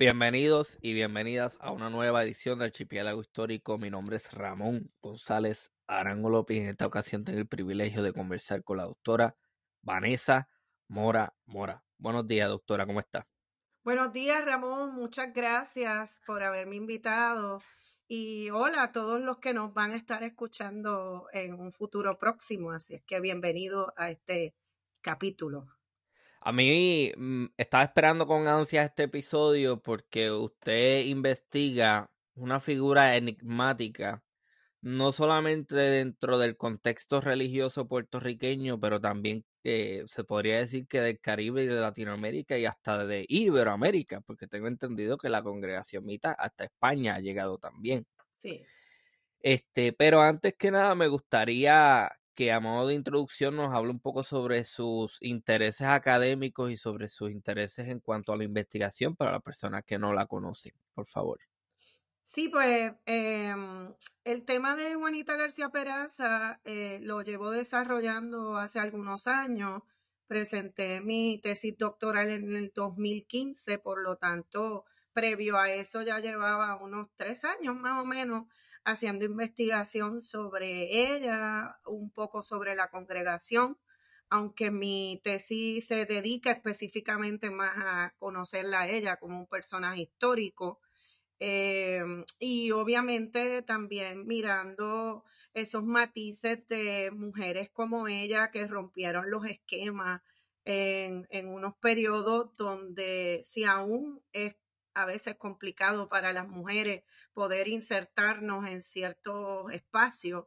Bienvenidos y bienvenidas a una nueva edición de Archipiélago Histórico. Mi nombre es Ramón González Arango López y en esta ocasión tengo el privilegio de conversar con la doctora Vanessa Mora Mora. Buenos días, doctora, ¿cómo está? Buenos días, Ramón. Muchas gracias por haberme invitado. Y hola a todos los que nos van a estar escuchando en un futuro próximo. Así es que bienvenido a este capítulo. A mí estaba esperando con ansias este episodio porque usted investiga una figura enigmática, no solamente dentro del contexto religioso puertorriqueño, pero también se podría decir que del Caribe y de Latinoamérica y hasta de Iberoamérica, porque tengo entendido que la congregación Mita hasta España ha llegado también. Sí. Pero antes que nada me gustaría que a modo de introducción nos habla un poco sobre sus intereses académicos y sobre sus intereses en cuanto a la investigación para las personas que no la conocen, por favor. Sí, pues el tema de Juanita García Peraza lo llevo desarrollando hace algunos años. Presenté mi tesis doctoral en el 2015, por lo tanto, previo a eso ya llevaba unos 3 años más o menos haciendo investigación sobre ella, un poco sobre la congregación, aunque mi tesis se dedica específicamente más a conocerla a ella como un personaje histórico y obviamente también mirando esos matices de mujeres como ella que rompieron los esquemas en unos periodos donde si aún es a veces complicado para las mujeres poder insertarnos en ciertos espacios.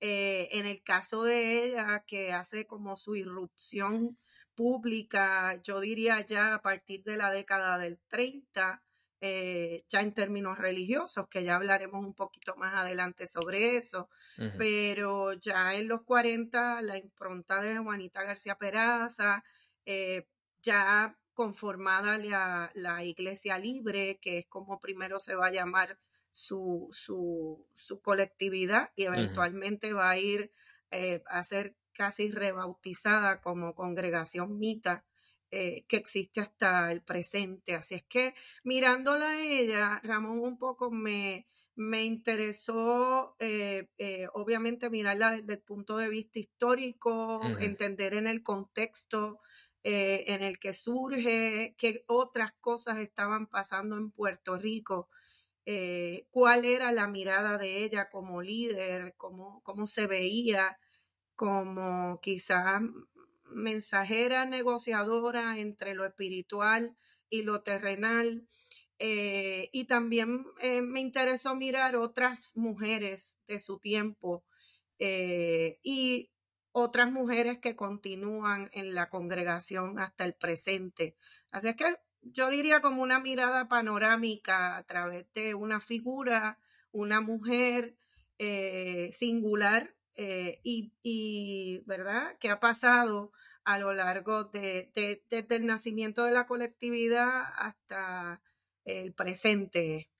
En el caso de ella, que hace como su irrupción pública, yo diría ya a partir de la década del 30, ya en términos religiosos, que ya hablaremos un poquito más adelante sobre eso, uh-huh. Pero ya en los 40, la impronta de Juanita García Peraza, ya conformada la Iglesia Libre, que es como primero se va a llamar su colectividad y eventualmente va a ir a ser casi rebautizada como Congregación Mita, que existe hasta el presente. Así es que mirándola a ella, Ramón, un poco me interesó obviamente mirarla desde el punto de vista histórico, uh-huh. Entender en el contexto en el que surge, qué otras cosas estaban pasando en Puerto Rico, cuál era la mirada de ella como líder, cómo se veía como quizás mensajera, negociadora entre lo espiritual y lo terrenal. Y también me interesó mirar otras mujeres de su tiempo y otras mujeres que continúan en la congregación hasta el presente. Así es que yo diría como una mirada panorámica a través de una figura, una mujer singular y ¿verdad? Que ha pasado a lo largo desde el nacimiento de la colectividad hasta el presente.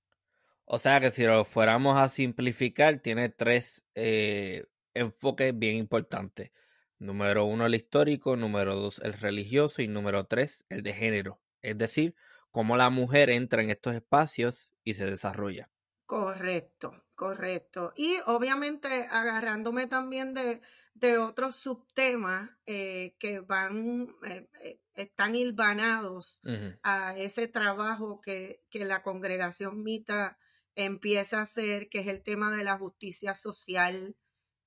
O sea que si lo fuéramos a simplificar, tiene 3... enfoque bien importante. Número 1, el histórico. Número 2, el religioso. Y número 3, el de género. Es decir, cómo la mujer entra en estos espacios y se desarrolla. Correcto. Y obviamente agarrándome también de otros subtemas que van están hilvanados uh-huh. a ese trabajo que la congregación Mita empieza a hacer, que es el tema de la justicia social,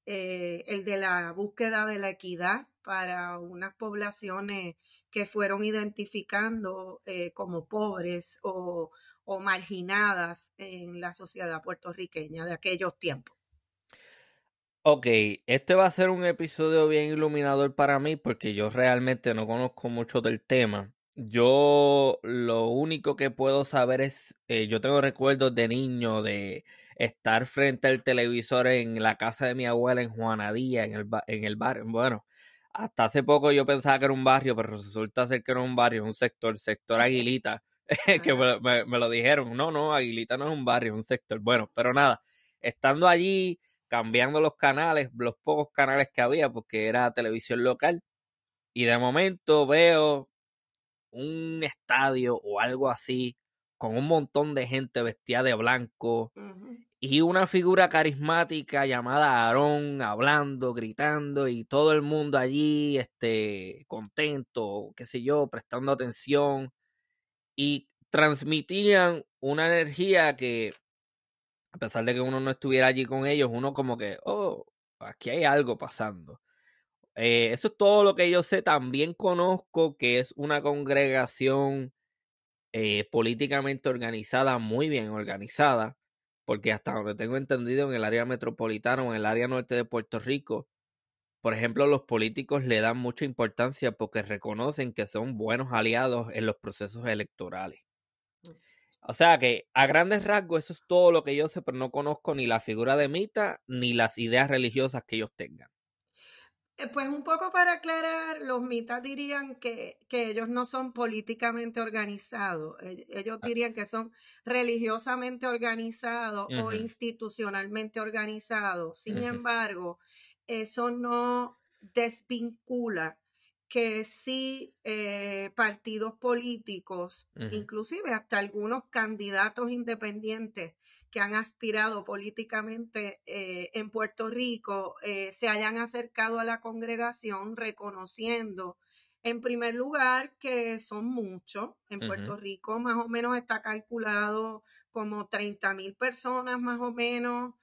el de la búsqueda de la equidad para unas poblaciones que fueron identificando como pobres o marginadas en la sociedad puertorriqueña de aquellos tiempos. Ok, este va a ser un episodio bien iluminador para mí porque yo realmente no conozco mucho del tema. Yo lo único que puedo saber es, yo tengo recuerdos de niño de estar frente al televisor en la casa de mi abuela en Juana Díaz, en el barrio. Bueno, hasta hace poco yo pensaba que era un barrio, pero resulta ser que era un barrio, un sector Aguilita, que me lo dijeron. No, Aguilita no es un barrio, es un sector. Bueno, pero nada, estando allí, cambiando los canales, los pocos canales que había, porque era televisión local, y de momento veo un estadio o algo así, con un montón de gente vestida de blanco y una figura carismática llamada Aarón hablando, gritando y todo el mundo allí contento, qué sé yo, prestando atención y transmitían una energía que a pesar de que uno no estuviera allí con ellos, uno como que, oh, aquí hay algo pasando. Eso es todo lo que yo sé. También conozco que es una congregación políticamente organizada, muy bien organizada, porque hasta donde tengo entendido en el área metropolitana o en el área norte de Puerto Rico, por ejemplo, los políticos le dan mucha importancia porque reconocen que son buenos aliados en los procesos electorales. O sea que a grandes rasgos eso es todo lo que yo sé, pero no conozco ni la figura de Mita ni las ideas religiosas que ellos tengan. Pues un poco para aclarar, los mitas dirían que ellos no son políticamente organizados. Ellos dirían que son religiosamente organizados o institucionalmente organizados. Sin embargo, eso no desvincula que sí partidos políticos, inclusive hasta algunos candidatos independientes que han aspirado políticamente en Puerto Rico, se hayan acercado a la congregación reconociendo, en primer lugar, que son muchos. En Puerto Rico más o menos está calculado como 30,000 personas más o menos.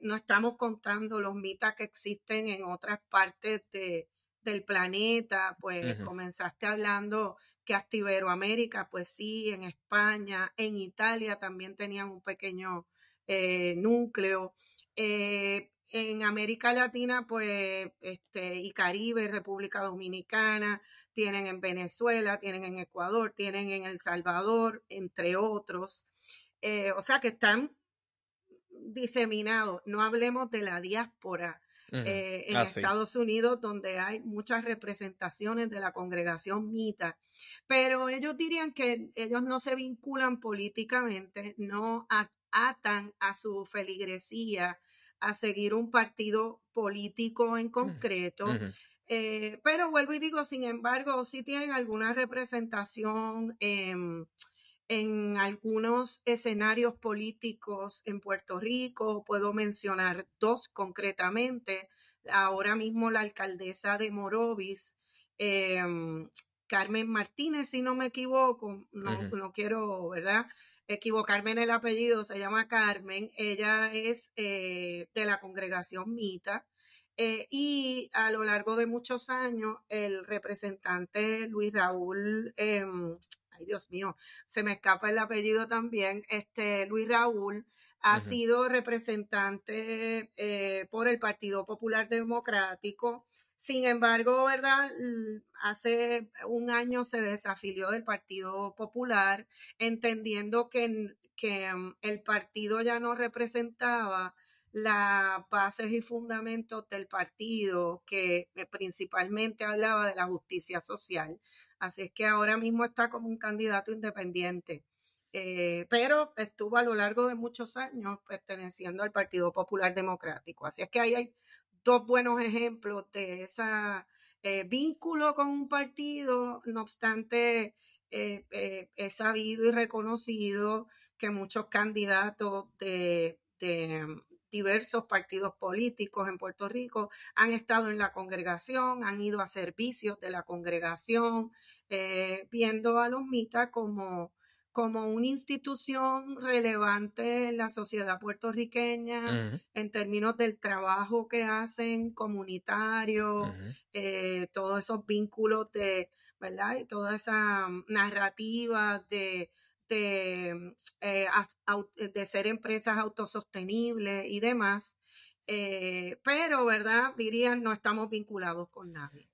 No estamos contando los mitas que existen en otras partes del planeta, pues comenzaste hablando que hasta Iberoamérica, pues sí, en España, en Italia también tenían un pequeño núcleo. En América Latina, pues, y Caribe, República Dominicana, tienen en Venezuela, tienen en Ecuador, tienen en El Salvador, entre otros. O sea que están diseminados. No hablemos de la diáspora. En Estados Unidos, donde hay muchas representaciones de la congregación Mita, pero ellos dirían que ellos no se vinculan políticamente, no atan a su feligresía a seguir un partido político en concreto, pero vuelvo y digo, sin embargo, sí tienen alguna representación en algunos escenarios políticos en Puerto Rico. Puedo mencionar dos concretamente. Ahora mismo la alcaldesa de Morovis, Carmen Martínez, si no me equivoco, no quiero, ¿verdad?, equivocarme en el apellido, se llama Carmen. Ella es de la congregación Mita. Y a lo largo de muchos años, el representante Luis Raúl Dios mío, se me escapa el apellido también, Luis Raúl ha sido representante por el Partido Popular Democrático. Sin embargo, ¿verdad?, hace un año se desafilió del Partido Popular, entendiendo que el partido ya no representaba las bases y fundamentos del partido, que principalmente hablaba de la justicia social. Así es que ahora mismo está como un candidato independiente, pero estuvo a lo largo de muchos años perteneciendo al Partido Popular Democrático. Así es que ahí hay dos buenos ejemplos de ese vínculo con un partido. No obstante, es sabido y reconocido que muchos candidatos de diversos partidos políticos en Puerto Rico han estado en la congregación, han ido a servicios de la congregación, viendo a los mitas como una institución relevante en la sociedad puertorriqueña, en términos del trabajo que hacen comunitario, todos esos vínculos de, ¿verdad?, y toda esa narrativa de ser empresas autosostenibles y demás, pero, ¿verdad?, dirían, no estamos vinculados con nadie.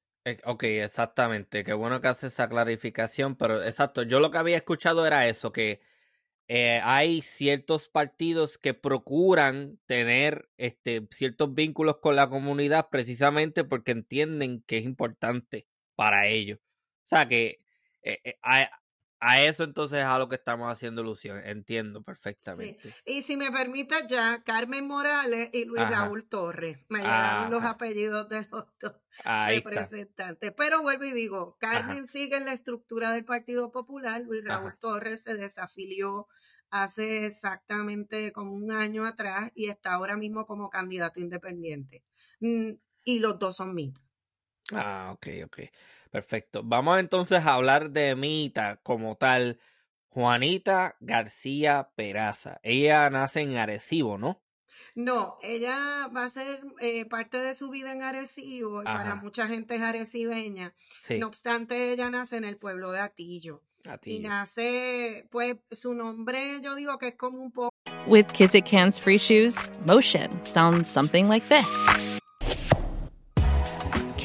Ok, exactamente, qué bueno que hace esa clarificación, pero exacto, yo lo que había escuchado era eso, que hay ciertos partidos que procuran tener ciertos vínculos con la comunidad precisamente porque entienden que es importante para ellos. O sea que A eso entonces es a lo que estamos haciendo alusión, entiendo perfectamente. Sí. Y si me permite ya, Carmen Morales y Luis Raúl Torres, me llegaron los apellidos de los dos representantes. Está. Pero vuelvo y digo, Carmen sigue en la estructura del Partido Popular, Luis Raúl Torres se desafilió hace exactamente como un año atrás y está ahora mismo como candidato independiente. Y los dos son mitos. Ok. Perfecto. Vamos entonces a hablar de Mita como tal. Juanita García Peraza. Ella nace en Arecibo, ¿no? No, ella va a ser parte de su vida en Arecibo y para mucha gente es arecibeña. Sí. No obstante, ella nace en el pueblo de Hatillo. Y nace, pues, su nombre, yo digo que es como un poco... With Kizik Hands Free Shoes, motion sounds something like this.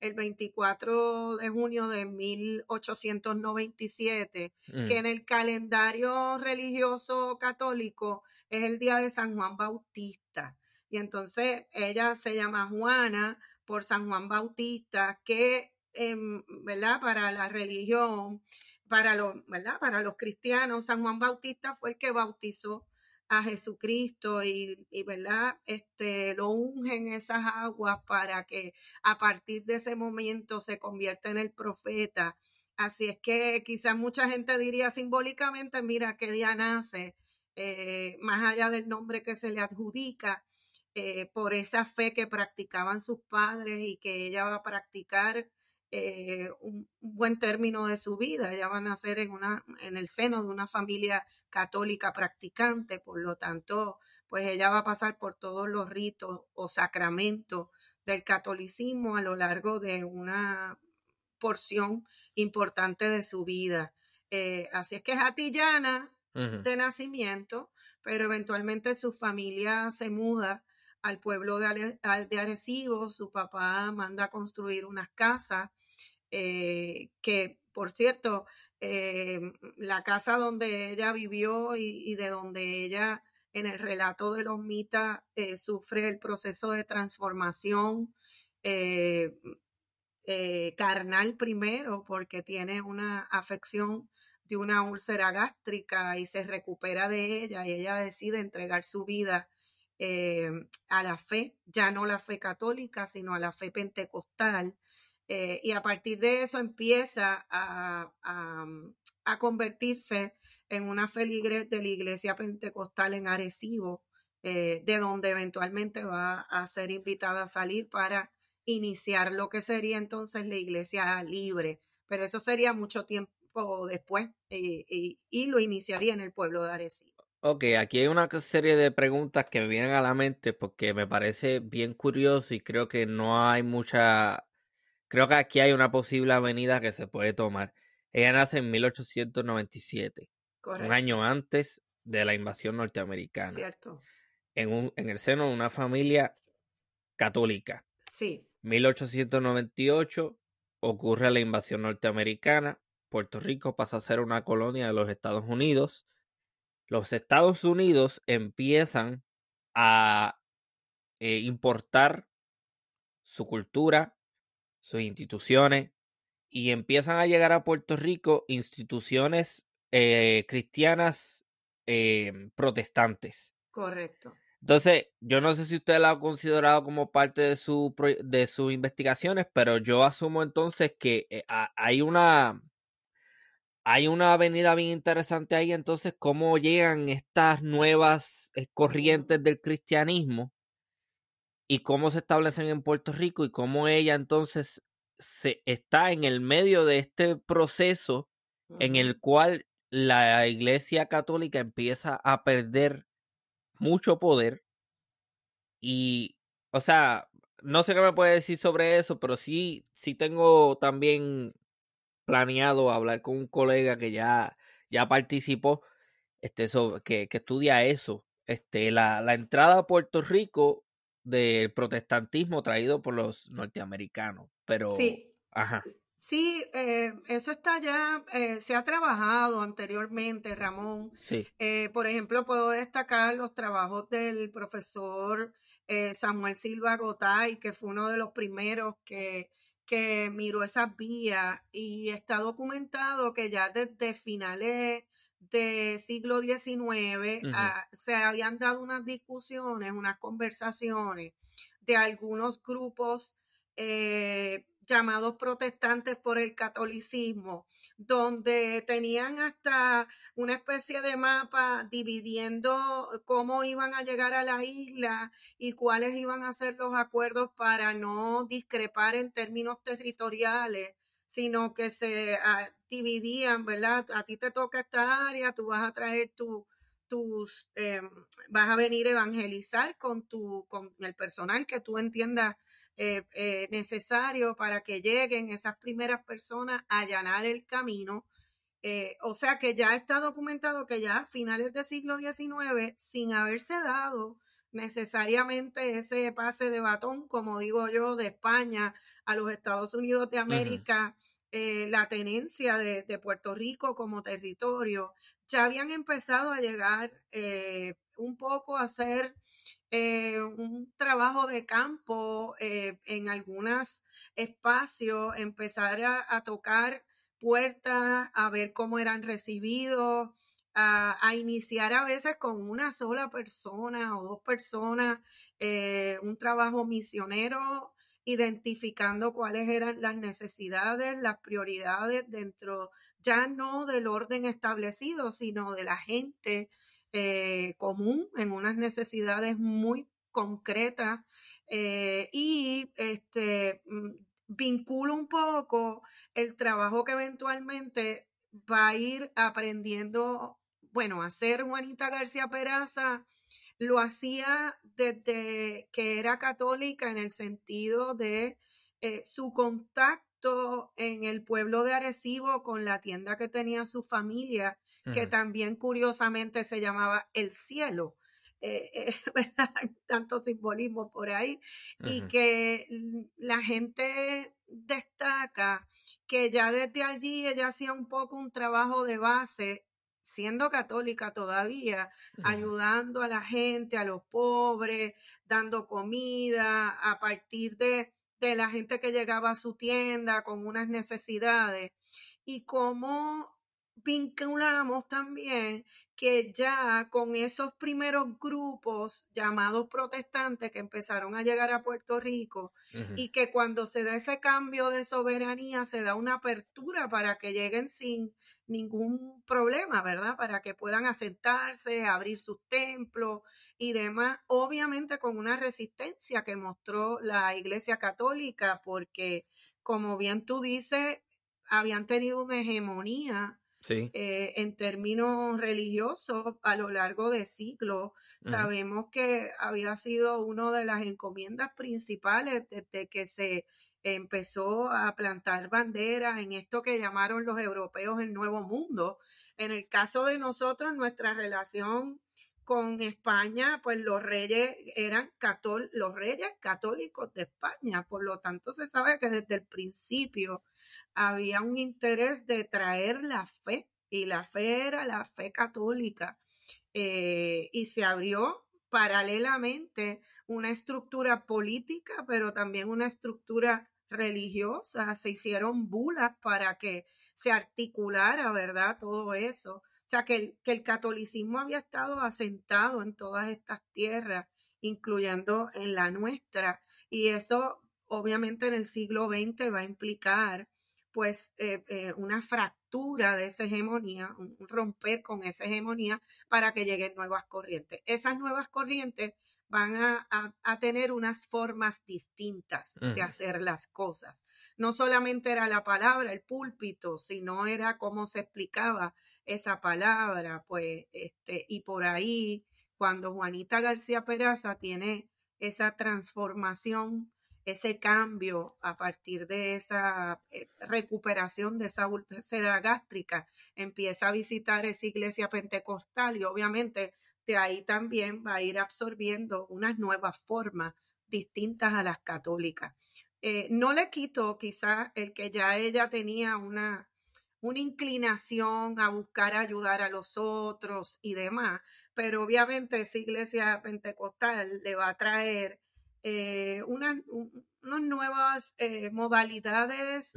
el 24 de junio de 1897, que en el calendario religioso católico es el día de San Juan Bautista. Y entonces ella se llama Juana por San Juan Bautista, que, ¿verdad? Para la religión, para los cristianos, San Juan Bautista fue el que bautizó a Jesucristo y ¿verdad? Lo ungen esas aguas para que a partir de ese momento se convierta en el profeta. Así es que quizás mucha gente diría simbólicamente, mira qué día nace, más allá del nombre que se le adjudica, por esa fe que practicaban sus padres y que ella va a practicar un buen término de su vida. Ella va a nacer en el seno de una familia católica practicante, por lo tanto, pues ella va a pasar por todos los ritos o sacramentos del catolicismo a lo largo de una porción importante de su vida. Así es que es hatillana de nacimiento, pero eventualmente su familia se muda al pueblo de Arecibo. Su papá manda a construir unas casas, que, por cierto, la casa donde ella vivió y de donde ella, en el relato de los mitas, sufre el proceso de transformación carnal primero, porque tiene una afección de una úlcera gástrica y se recupera de ella y ella decide entregar su vida a la fe, ya no la fe católica, sino a la fe pentecostal. Y a partir de eso empieza a convertirse en una feligres de la iglesia pentecostal en Arecibo, de donde eventualmente va a ser invitada a salir para iniciar lo que sería entonces la Iglesia Libre. Pero eso sería mucho tiempo después y lo iniciaría en el pueblo de Arecibo. Ok, aquí hay una serie de preguntas que me vienen a la mente porque me parece bien curioso y creo que no hay mucha... Creo que aquí hay una posible avenida que se puede tomar. Ella nace en 1897, correcto, un año antes de la invasión norteamericana. Cierto. En el seno de una familia católica. Sí. 1898 ocurre la invasión norteamericana. Puerto Rico pasa a ser una colonia de los Estados Unidos. Los Estados Unidos empiezan a importar su cultura, sus instituciones, y empiezan a llegar a Puerto Rico instituciones cristianas protestantes. Correcto. Entonces, yo no sé si usted la ha considerado como parte de sus investigaciones, pero yo asumo entonces que hay una avenida bien interesante ahí. Entonces, ¿cómo llegan estas nuevas corrientes del cristianismo? Y cómo se establecen en Puerto Rico y cómo ella entonces se está en el medio de este proceso en el cual la Iglesia Católica empieza a perder mucho poder. Y, o sea, no sé qué me puede decir sobre eso, pero sí tengo también planeado hablar con un colega que ya... ya participó, que estudia eso. La entrada a Puerto Rico del protestantismo traído por los norteamericanos. Pero, sí. Ajá. Sí, eso está ya, se ha trabajado anteriormente, Ramón. Sí. Por ejemplo, puedo destacar los trabajos del profesor Samuel Silva Gotay, que fue uno de los primeros que miró esas vías, y está documentado que ya desde finales del siglo XIX uh-huh. Se habían dado unas discusiones, unas conversaciones de algunos grupos llamados protestantes por el catolicismo, donde tenían hasta una especie de mapa dividiendo cómo iban a llegar a la isla y cuáles iban a ser los acuerdos para no discrepar en términos territoriales, sino que se dividían, ¿verdad? A ti te toca esta área, tú vas a traer vas a venir a evangelizar con el personal que tú entiendas necesario para que lleguen esas primeras personas a allanar el camino. O sea que ya está documentado que ya a finales del siglo XIX, sin haberse dado necesariamente ese pase de batón, como digo yo, de España a los Estados Unidos de América, uh-huh. La tenencia de Puerto Rico como territorio, ya habían empezado a llegar un poco a ser un trabajo de campo en algunos espacios, empezar a tocar puertas, a ver cómo eran recibidos, a iniciar a veces con una sola persona o dos personas un trabajo misionero, identificando cuáles eran las necesidades, las prioridades dentro, ya no del orden establecido, sino de la gente común, en unas necesidades muy concretas, y vincula un poco el trabajo que eventualmente va a ir aprendiendo, bueno, a hacer Juanita García Peraza. Lo hacía desde que era católica, en el sentido de su contacto en el pueblo de Arecibo con la tienda que tenía su familia, que también curiosamente se llamaba El Cielo, ¿verdad? Tanto simbolismo por ahí, uh-huh. y que la gente destaca que ya desde allí ella hacía un poco un trabajo de base, siendo católica todavía, uh-huh. ayudando a la gente, a los pobres, dando comida a partir de la gente que llegaba a su tienda con unas necesidades, y cómo vinculamos también que ya con esos primeros grupos llamados protestantes que empezaron a llegar a Puerto Rico, uh-huh. y que cuando se da ese cambio de soberanía se da una apertura para que lleguen sin ningún problema, ¿verdad? Para que puedan asentarse, abrir sus templos y demás, obviamente con una resistencia que mostró la Iglesia Católica, porque como bien tú dices, habían tenido una hegemonía. Sí. En términos religiosos, a lo largo de siglos, uh-huh. sabemos que había sido una de las encomiendas principales desde que se empezó a plantar banderas en esto que llamaron los europeos el Nuevo Mundo. En el caso de nosotros, nuestra relación con España, pues los reyes eran los reyes católicos de España, por lo tanto se sabe que desde el principio había un interés de traer la fe, y la fe era la fe católica, y se abrió paralelamente una estructura política, pero también una estructura religiosa. Se hicieron bulas para que se articulara, ¿verdad?, todo eso. O sea, que el catolicismo había estado asentado en todas estas tierras, incluyendo en la nuestra, y eso obviamente en el siglo XX va a implicar pues una fractura de esa hegemonía, un romper con esa hegemonía para que lleguen nuevas corrientes. Esas nuevas corrientes van a tener unas formas distintas de hacer las cosas. No solamente era la palabra, el púlpito, sino era cómo se explicaba esa palabra. Pues, y por ahí, cuando Juanita García Peraza tiene esa transformación ese cambio a partir de esa recuperación de esa úlcera gástrica, empieza a visitar esa iglesia pentecostal y obviamente de ahí también va a ir absorbiendo unas nuevas formas distintas a las católicas. No le quito quizás el que ya ella tenía una inclinación a buscar ayudar a los otros y demás, pero obviamente esa iglesia pentecostal le va a traer unas nuevas modalidades,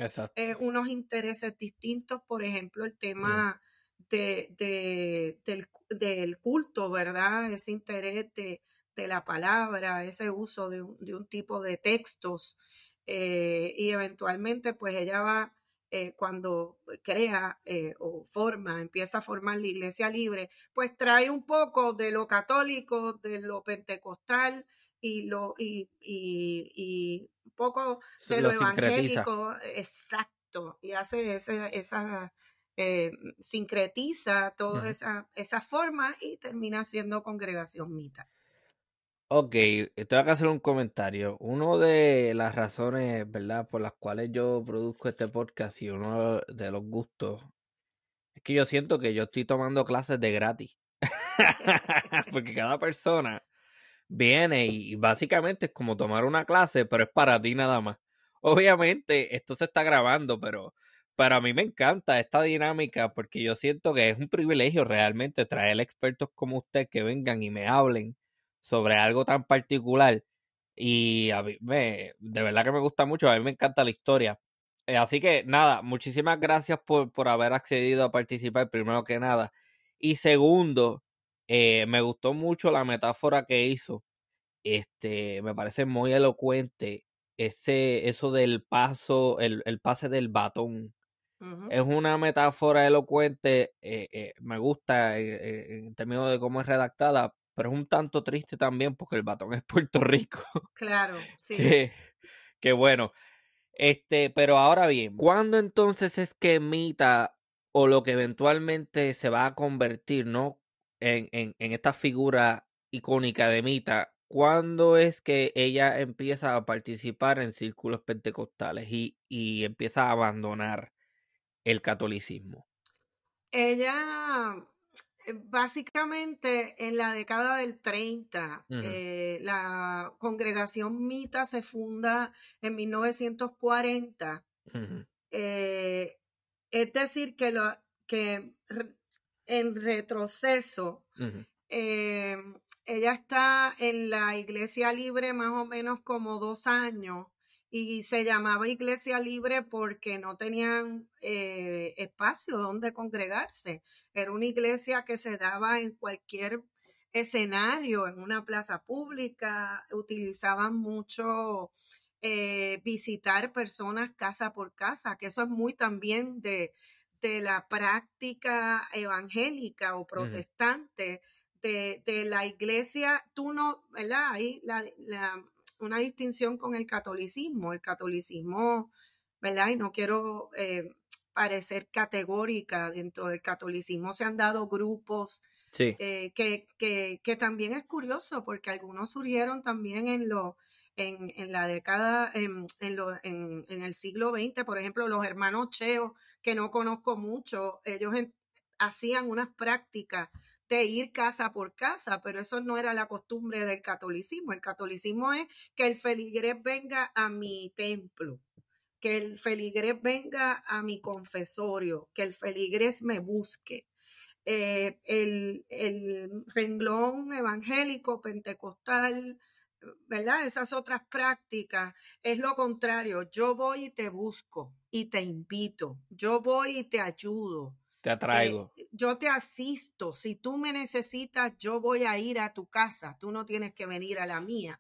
unos intereses distintos, por ejemplo, el tema del culto, ¿verdad? Ese interés de la palabra, ese uso de un tipo de textos y eventualmente pues ella va, cuando crea empieza a formar la Iglesia Libre, pues trae un poco de lo católico, de lo pentecostal y un poco de lo evangélico, exacto, y hace sincretiza todas esas formas y termina siendo Congregación Mita. Ok, tengo que hacer un comentario. Una de las razones, ¿verdad?, por las cuales yo produzco este podcast y uno de los gustos es que yo siento que yo estoy tomando clases de gratis. Porque cada persona viene y básicamente es como tomar una clase, pero es para ti nada más. Obviamente esto se está grabando, pero a mí me encanta esta dinámica porque yo siento que es un privilegio realmente traer expertos como usted que vengan y me hablen sobre algo tan particular, y a mí de verdad que me gusta mucho, a mí me encanta la historia. Así que nada, muchísimas gracias por haber accedido a participar, primero que nada. Y segundo, me gustó mucho la metáfora que hizo. Me parece muy elocuente eso del paso, el pase del batón. Uh-huh. Es una metáfora elocuente, me gusta en términos de cómo es redactada, pero es un tanto triste también porque el batón es Puerto Rico. Claro, sí. Qué bueno. Pero ahora bien, ¿cuándo entonces es que Mita, o lo que eventualmente se va a convertir, ¿no?, en esta figura icónica de Mita, ¿cuándo es que ella empieza a participar en círculos pentecostales y empieza a abandonar el catolicismo? Ella... Básicamente en la década del 30, uh-huh, la Congregación Mita se funda en 1940. Uh-huh. Es decir, que en retroceso, uh-huh, ella está en la Iglesia Libre más o menos como 2 años. Y se llamaba Iglesia Libre porque no tenían espacio donde congregarse. Era una iglesia que se daba en cualquier escenario, en una plaza pública. Utilizaban mucho visitar personas casa por casa, que eso es muy también de la práctica evangélica o protestante, uh-huh, de la iglesia. Tú no, ¿verdad? Ahí una distinción con el catolicismo, ¿verdad? Y no quiero parecer categórica, dentro del catolicismo se han dado grupos, sí, que también es curioso porque algunos surgieron también en la década, en el siglo XX, por ejemplo, los hermanos Cheo, que no conozco mucho, ellos hacían unas prácticas de ir casa por casa, pero eso no era la costumbre del catolicismo. El catolicismo es que el feligrés venga a mi templo, que el feligrés venga a mi confesorio, que el feligrés me busque. El renglón evangélico, pentecostal, ¿verdad?, esas otras prácticas, es lo contrario. Yo voy y te busco y te invito. Yo voy y te ayudo. Te atraigo. Yo te asisto. Si tú me necesitas, yo voy a ir a tu casa. Tú no tienes que venir a la mía.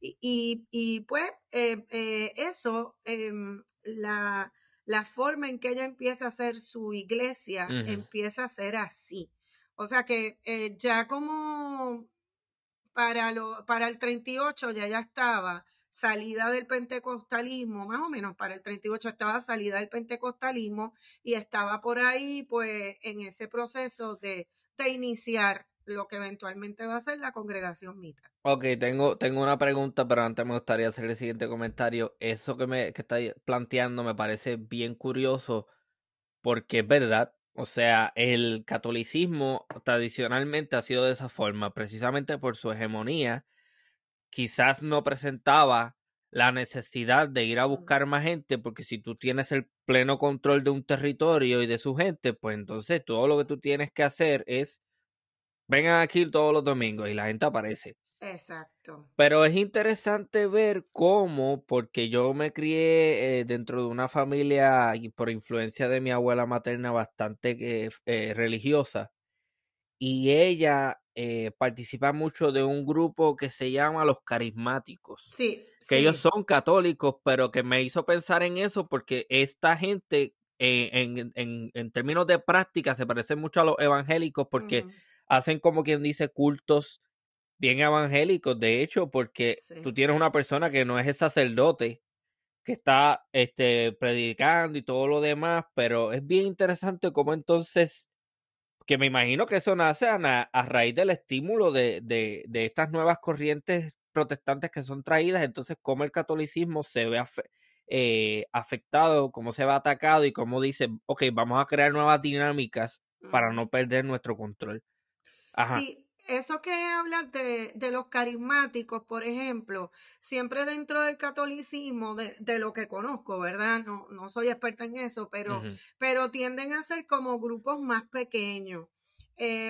Y pues eso, la forma en que ella empieza a hacer su iglesia, uh-huh, empieza a ser así. O sea que ya como para el 38 ya estaba salida del pentecostalismo, más o menos para el 38 estaba salida del pentecostalismo y estaba por ahí pues en ese proceso de iniciar lo que eventualmente va a ser la congregación Mita. Ok, tengo una pregunta, pero antes me gustaría hacer el siguiente comentario. Eso que está planteando me parece bien curioso, porque es verdad. O sea, el catolicismo tradicionalmente ha sido de esa forma, precisamente por su hegemonía. Quizás no presentaba la necesidad de ir a buscar más gente, porque si tú tienes el pleno control de un territorio y de su gente, pues entonces todo lo que tú tienes que hacer es vengan aquí todos los domingos y la gente aparece. Exacto. Pero es interesante ver cómo, porque yo me crié dentro de una familia por influencia de mi abuela materna bastante religiosa, y ella participa mucho de un grupo que se llama Los Carismáticos. Sí. Que sí. Ellos son católicos, pero que me hizo pensar en eso porque esta gente en términos de práctica se parece mucho a los evangélicos porque hacen como quien dice cultos bien evangélicos, de hecho, porque tú tienes una persona que no es sacerdote, que está predicando y todo lo demás, pero es bien interesante cómo entonces, que me imagino que eso nace a raíz del estímulo de estas nuevas corrientes protestantes que son traídas, entonces cómo el catolicismo se ve afectado, cómo se ve atacado y cómo dice, ok, vamos a crear nuevas dinámicas para no perder nuestro control. Ajá. Sí, eso que hablas de los carismáticos, por ejemplo, siempre dentro del catolicismo, de lo que conozco, ¿verdad? No soy experta en eso, pero tienden a ser como grupos más pequeños.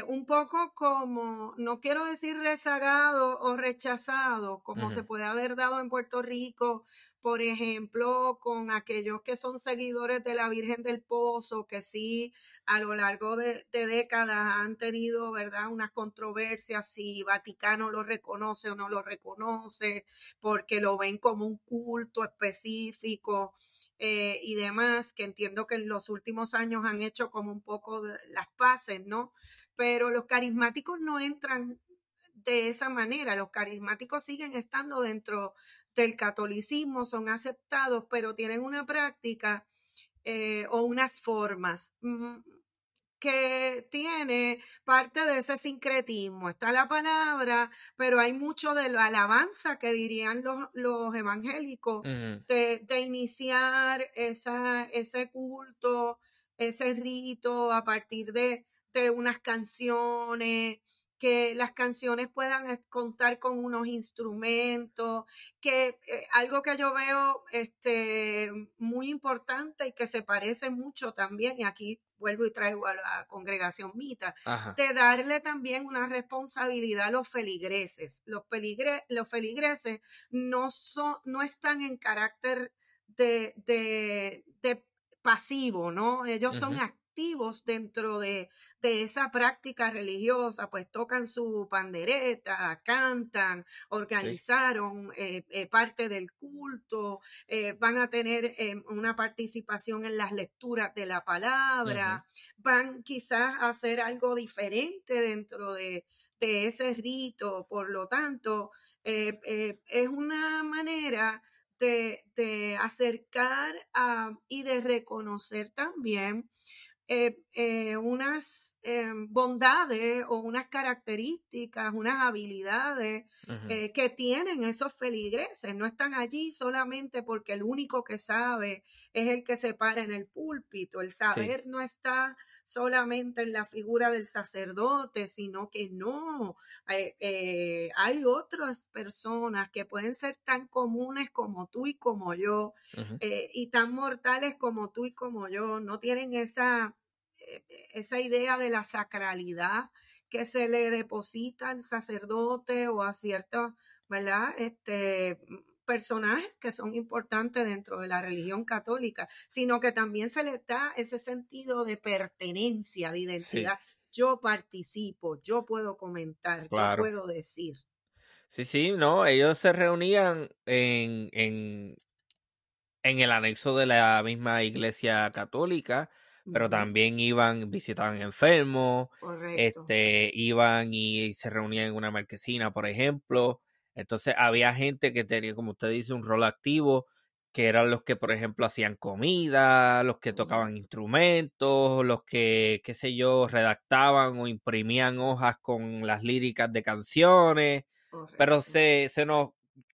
Un poco como, no quiero decir rezagado o rechazado, como se puede haber dado en Puerto Rico, por ejemplo, con aquellos que son seguidores de la Virgen del Pozo, que sí, a lo largo de décadas han tenido, ¿verdad?, unas controversias si Vaticano lo reconoce o no lo reconoce, porque lo ven como un culto específico y demás, que entiendo que en los últimos años han hecho como un poco las paces, ¿no? Pero los carismáticos no entran de esa manera, los carismáticos siguen estando dentro del catolicismo, son aceptados, pero tienen una práctica o unas formas que tiene parte de ese sincretismo. Está la palabra, pero hay mucho de la alabanza que dirían los evangélicos, de iniciar ese culto, ese rito a partir de unas canciones, que las canciones puedan contar con unos instrumentos, que algo que yo veo muy importante y que se parece mucho también, y aquí vuelvo y traigo a la congregación Mita, de darle también una responsabilidad a los feligreses. Los feligreses no están en carácter de pasivo, ¿no? Ellos son activos. Dentro de esa práctica religiosa, pues tocan su pandereta, cantan, organizaron parte del culto, van a tener una participación en las lecturas de la palabra, van quizás a hacer algo diferente dentro de ese rito, por lo tanto, es una manera de acercar y de reconocer también unas bondades o unas características, unas habilidades que tienen esos feligreses. No están allí solamente porque el único que sabe es el que se para en el púlpito. El saber no está solamente en la figura del sacerdote, sino que hay otras personas que pueden ser tan comunes como tú y como yo, y tan mortales como tú y como yo. No tienen esa idea de la sacralidad que se le deposita al sacerdote o a ciertos, ¿verdad?, personajes que son importantes dentro de la religión católica, sino que también se les da ese sentido de pertenencia, de identidad. Sí. Yo participo, yo puedo comentar, claro. Yo puedo decir. Sí, no, ellos se reunían en el anexo de la misma iglesia católica, pero también visitaban enfermos, iban y se reunían en una marquesina, por ejemplo. Entonces había gente que tenía, como usted dice, un rol activo que eran los que, por ejemplo, hacían comida, los que tocaban instrumentos, los que, qué sé yo, redactaban o imprimían hojas con las líricas de canciones. Correcto. Pero se nos...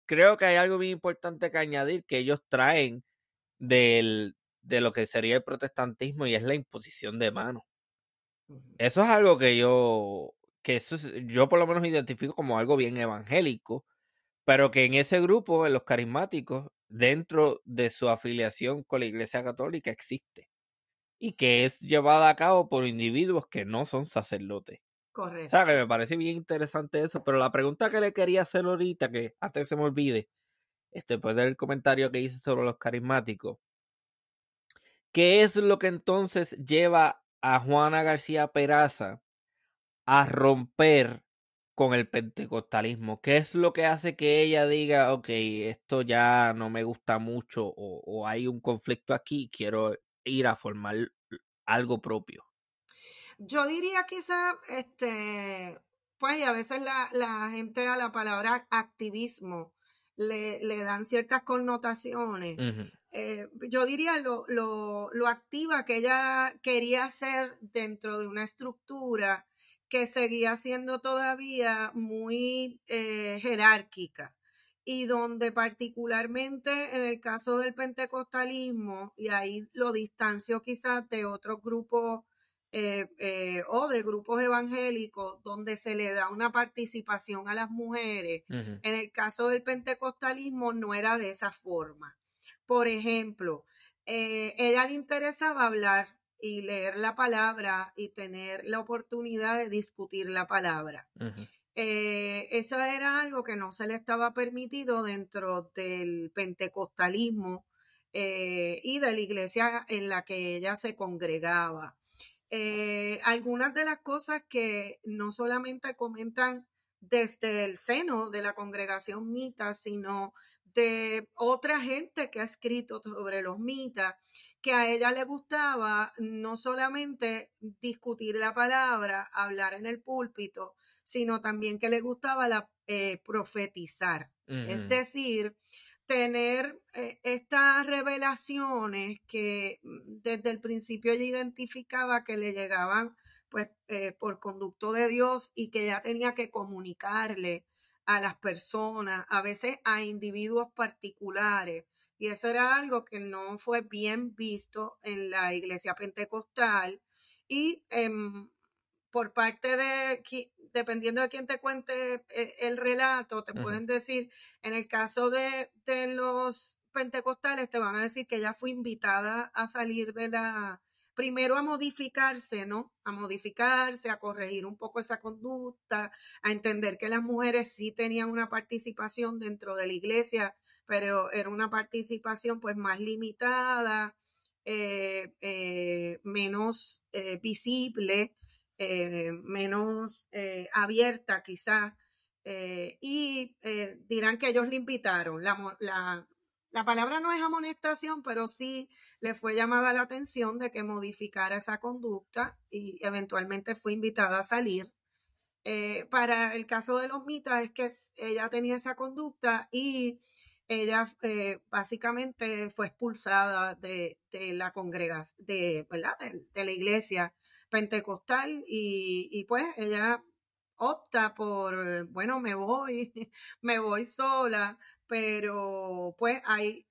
Creo que hay algo bien importante que añadir que ellos traen de lo que sería el protestantismo, y es la imposición de manos. Eso es algo que yo por lo menos identifico como algo bien evangélico, pero que en ese grupo, en los carismáticos, dentro de su afiliación con la Iglesia Católica existe, y que es llevada a cabo por individuos que no son sacerdotes. Correcto. O sea, que me parece bien interesante eso, pero la pregunta que le quería hacer ahorita, que hasta que se me olvide, después del comentario que hice sobre los carismáticos, ¿qué es lo que entonces lleva a Juana García Peraza a romper con el pentecostalismo? ¿Qué es lo que hace que ella diga, ok, esto ya no me gusta mucho, o hay un conflicto aquí, quiero ir a formar algo propio? Yo diría quizá, pues, y a veces la gente a la palabra activismo le dan ciertas connotaciones. Uh-huh. Yo diría lo activa que ella quería ser dentro de una estructura que seguía siendo todavía muy jerárquica, y donde particularmente en el caso del pentecostalismo, y ahí lo distancio quizás de otros grupos o de grupos evangélicos, donde se le da una participación a las mujeres, uh-huh. En el caso del pentecostalismo no era de esa forma. Por ejemplo, ella le interesaba hablar y leer la palabra y tener la oportunidad de discutir la palabra. Uh-huh. Eso era algo que no se le estaba permitido dentro del pentecostalismo y de la iglesia en la que ella se congregaba. Algunas de las cosas que no solamente comentan desde el seno de la congregación Mita, sino de otra gente que ha escrito sobre los mitas, que a ella le gustaba no solamente discutir la palabra, hablar en el púlpito, sino también que le gustaba profetizar. Uh-huh. Es decir, tener estas revelaciones que desde el principio ella identificaba que le llegaban, pues, por conducto de Dios, y que ella tenía que comunicarle a las personas, a veces a individuos particulares. Y eso era algo que no fue bien visto en la iglesia pentecostal. Y por parte de, dependiendo de quién te cuente el relato, te uh-huh. pueden decir, en el caso de los pentecostales, te van a decir que ella fue invitada a salir de la... Primero a modificarse, ¿no? A modificarse, a corregir un poco esa conducta, a entender que las mujeres sí tenían una participación dentro de la iglesia, pero era una participación, pues, más limitada, menos visible, menos abierta quizás. Y dirán que ellos le invitaron. La palabra no es amonestación, pero sí le fue llamada la atención de que modificara esa conducta, y eventualmente fue invitada a salir. Para el caso de los mitas es que ella tenía esa conducta y ella básicamente fue expulsada de la congregación, de la iglesia pentecostal, y pues ella opta por, bueno, me voy sola, pero pues hay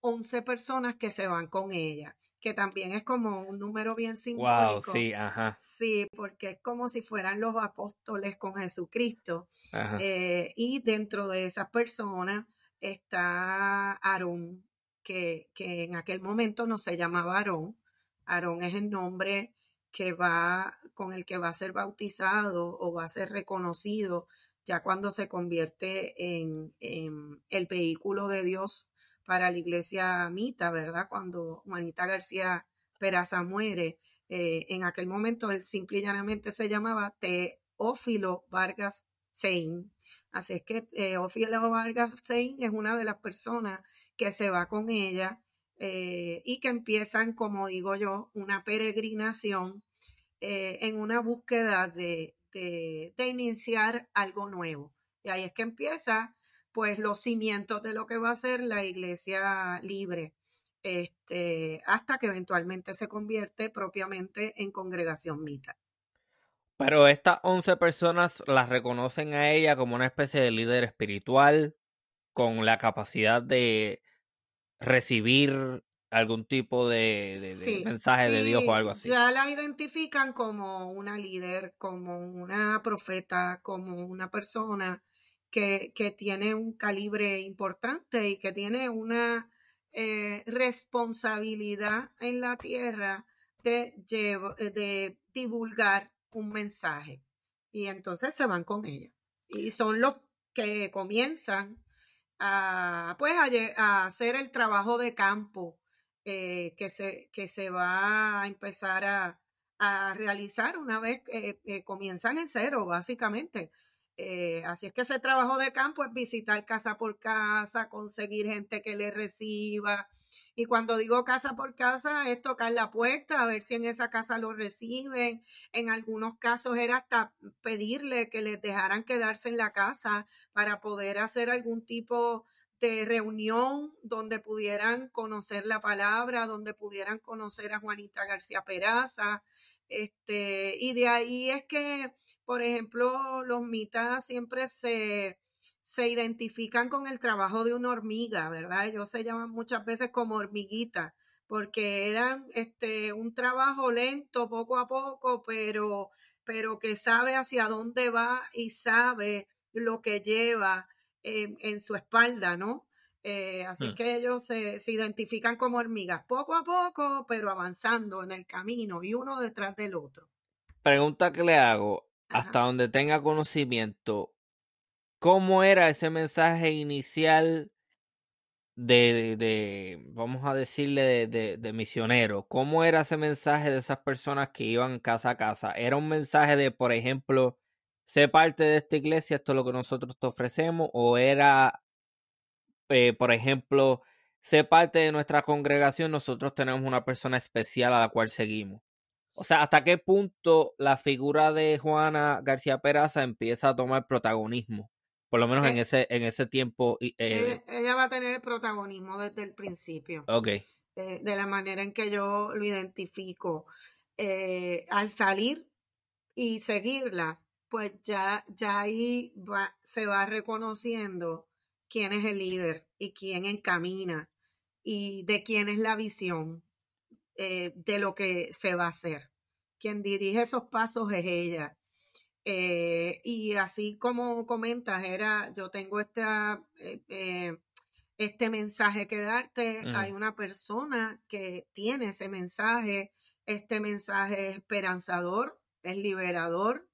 11 personas que se van con ella, que también es como un número bien simbólico. Wow, sí, ajá. Sí, porque es como si fueran los apóstoles con Jesucristo. Ajá. Y dentro de esas personas está Aarón, que en aquel momento no se llamaba Aarón. Aarón es el nombre con el que va a ser bautizado o va a ser reconocido ya cuando se convierte en el vehículo de Dios para la iglesia mita, ¿verdad? Cuando Juanita García Peraza muere, en aquel momento él simple y llanamente se llamaba Teófilo Vargas Sein. Así es que Teófilo Vargas Sein es una de las personas que se va con ella y que empiezan, como digo yo, una peregrinación en una búsqueda de iniciar algo nuevo. Y ahí es que empieza pues los cimientos de lo que va a ser la Iglesia Libre, hasta que eventualmente se convierte propiamente en Congregación Mita. Pero estas 11 personas las reconocen a ella como una especie de líder espiritual con la capacidad de recibir algún tipo de mensaje de Dios o algo así. Ya la identifican como una líder, como una profeta, como una persona que tiene un calibre importante y que tiene una responsabilidad en la tierra de divulgar un mensaje. Y entonces se van con ella. Y son los que comienzan a hacer el trabajo de campo que se va a empezar a realizar una vez que comienzan en cero, básicamente. Así es que ese trabajo de campo es visitar casa por casa, conseguir gente que le reciba. Y cuando digo casa por casa es tocar la puerta, a ver si en esa casa lo reciben. En algunos casos era hasta pedirle que les dejaran quedarse en la casa para poder hacer algún tipo de reunión donde pudieran conocer la palabra, donde pudieran conocer a Juanita García Peraza. Y de ahí es que, por ejemplo, los mitas siempre se identifican con el trabajo de una hormiga, ¿verdad? Ellos se llaman muchas veces como hormiguitas, porque eran un trabajo lento, poco a poco, pero que sabe hacia dónde va y sabe lo que lleva en su espalda, ¿no? Así que ellos se identifican como hormigas, poco a poco, pero avanzando en el camino y uno detrás del otro. Pregunta que le hago, hasta donde tenga conocimiento, ¿cómo era ese mensaje inicial vamos a decirle, de misionero? ¿Cómo era ese mensaje de esas personas que iban casa a casa? ¿Era un mensaje de, por ejemplo, sé parte de esta iglesia, esto es lo que nosotros te ofrecemos? ¿O era, por ejemplo, sé parte de nuestra congregación, nosotros tenemos una persona especial a la cual seguimos? O sea, ¿hasta qué punto la figura de Juana García Peraza empieza a tomar protagonismo? Por lo menos en ese tiempo. Ella va a tener el protagonismo desde el principio. Ok. De la manera en que yo lo identifico. Al salir y seguirla, pues ya ahí se va reconociendo quién es el líder y quién encamina y de quién es la visión de lo que se va a hacer. Quien dirige esos pasos es ella. Y así como comentas, yo tengo este mensaje que darte, hay una persona que tiene ese mensaje, este mensaje es esperanzador, es liberador,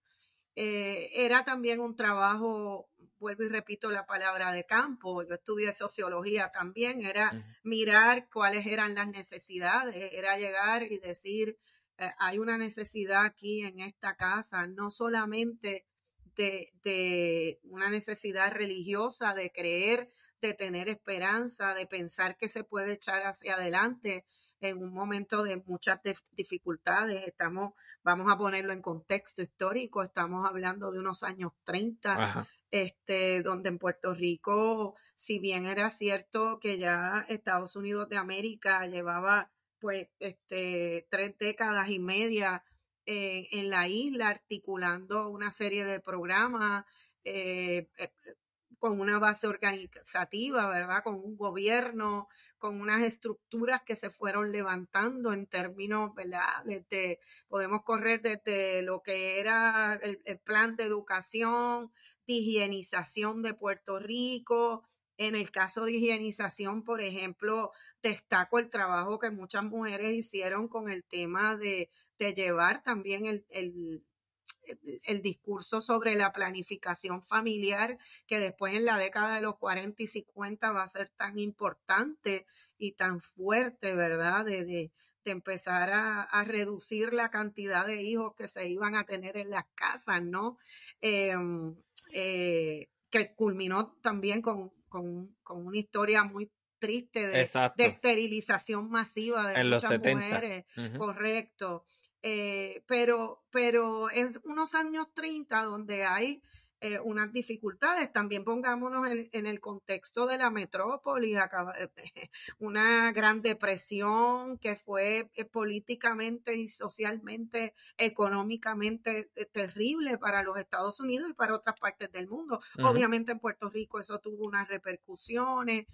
era también un trabajo, vuelvo y repito la palabra de campo, yo estudié sociología también, era mirar cuáles eran las necesidades, era llegar y decir, hay una necesidad aquí en esta casa, no solamente de una necesidad religiosa, de creer, de tener esperanza, de pensar que se puede echar hacia adelante en un momento de muchas dificultades. Vamos a ponerlo en contexto histórico, estamos hablando de unos años 30, donde en Puerto Rico, si bien era cierto que ya Estados Unidos de América llevaba pues 3 décadas y media en la isla articulando una serie de programas con una base organizativa, ¿verdad? Con un gobierno, con unas estructuras que se fueron levantando en términos, ¿verdad? Podemos correr desde lo que era el plan de educación, de higienización de Puerto Rico. En el caso de higienización, por ejemplo, destaco el trabajo que muchas mujeres hicieron con el tema de llevar también el discurso sobre la planificación familiar, que después en la década de los 40 y 50 va a ser tan importante y tan fuerte, ¿verdad? De empezar a reducir la cantidad de hijos que se iban a tener en las casas, ¿no? Que culminó también con una historia muy triste de esterilización masiva de en muchas los 70. Mujeres, correcto. Pero es unos años 30 donde hay unas dificultades. También pongámonos en el contexto de la metrópoli, una gran depresión que fue políticamente y socialmente, económicamente terrible para los Estados Unidos y para otras partes del mundo. Uh-huh. Obviamente en Puerto Rico eso tuvo unas repercusiones.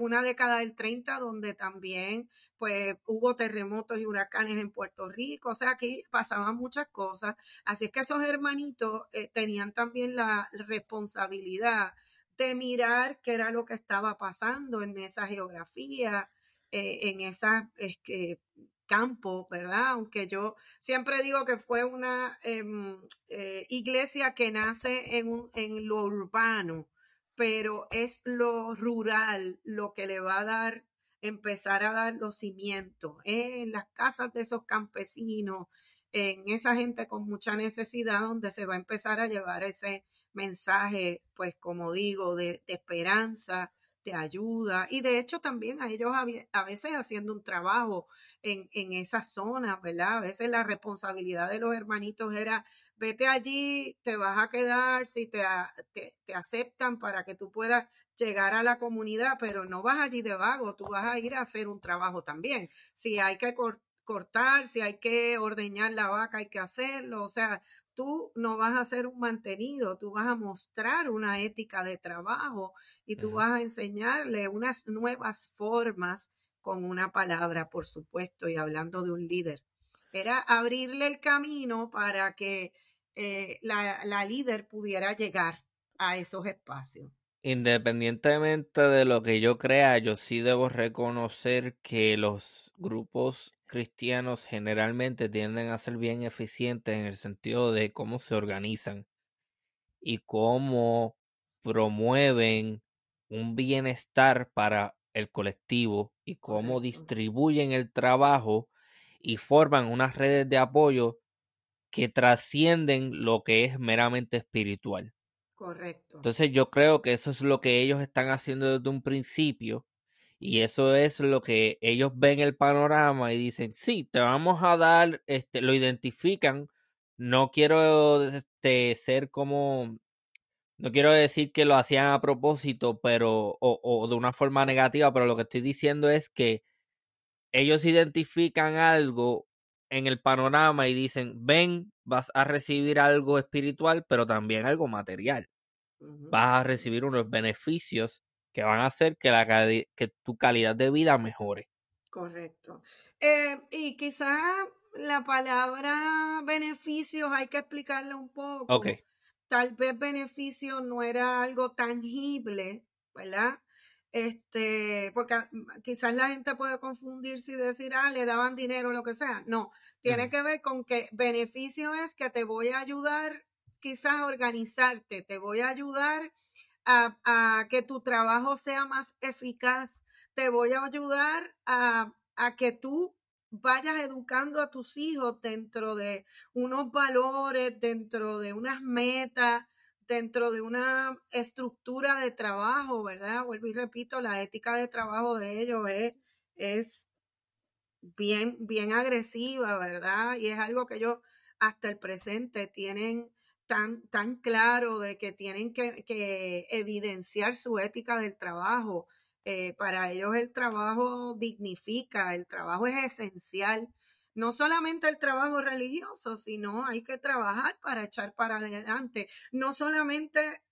Una década del 30 donde también pues hubo terremotos y huracanes en Puerto Rico, o sea, aquí pasaban muchas cosas, así es que esos hermanitos tenían también la responsabilidad de mirar qué era lo que estaba pasando en esa geografía, en esos campos, ¿verdad? Aunque yo siempre digo que fue una iglesia que nace en lo urbano, pero es lo rural lo que le va a dar, empezar a dar los cimientos, en las casas de esos campesinos, en esa gente con mucha necesidad, donde se va a empezar a llevar ese mensaje, pues como digo, de esperanza, de ayuda, y de hecho también a ellos a veces haciendo un trabajo en esas zonas, ¿verdad? A veces la responsabilidad de los hermanitos era, vete allí, te vas a quedar, si te aceptan para que tú puedas llegar a la comunidad, pero no vas allí de vago, tú vas a ir a hacer un trabajo también. Si hay que cortar, si hay que ordeñar la vaca, hay que hacerlo, o sea, tú no vas a hacer un mantenido, tú vas a mostrar una ética de trabajo y tú vas a enseñarle unas nuevas formas con una palabra, por supuesto, y hablando de un líder. Era abrirle el camino para que la líder pudiera llegar a esos espacios. Independientemente de lo que yo crea, yo sí debo reconocer que los grupos cristianos generalmente tienden a ser bien eficientes en el sentido de cómo se organizan y cómo promueven un bienestar para el colectivo y cómo distribuyen el trabajo y forman unas redes de apoyo que trascienden lo que es meramente espiritual. Correcto. Entonces yo creo que eso es lo que ellos están haciendo desde un principio. Y eso es lo que ellos ven el panorama y dicen, sí, te vamos a dar, lo identifican. No quiero ser como, no quiero decir que lo hacían a propósito, pero o de una forma negativa, pero lo que estoy diciendo es que ellos identifican algo en el panorama y dicen, ven, vas a recibir algo espiritual, pero también algo material. Uh-huh. Vas a recibir unos beneficios que van a hacer que que tu calidad de vida mejore. Correcto. Y quizás la palabra beneficios hay que explicarla un poco. Okay. Tal vez beneficio no era algo tangible, ¿verdad? Porque quizás la gente puede confundirse y decir, le daban dinero o lo que sea. No, tiene que ver con que beneficio es que te voy a ayudar quizás a organizarte, te voy a ayudar a que tu trabajo sea más eficaz. Te voy a ayudar a que tú vayas educando a tus hijos dentro de unos valores, dentro de unas metas, dentro de una estructura de trabajo, ¿verdad? Vuelvo y repito, la ética de trabajo de ellos es bien, bien agresiva, ¿verdad? Y es algo que ellos hasta el presente tienen tan claro, de que tienen que evidenciar su ética del trabajo. Para ellos el trabajo dignifica, el trabajo es esencial. No solamente el trabajo religioso, sino hay que trabajar para echar para adelante. No solamente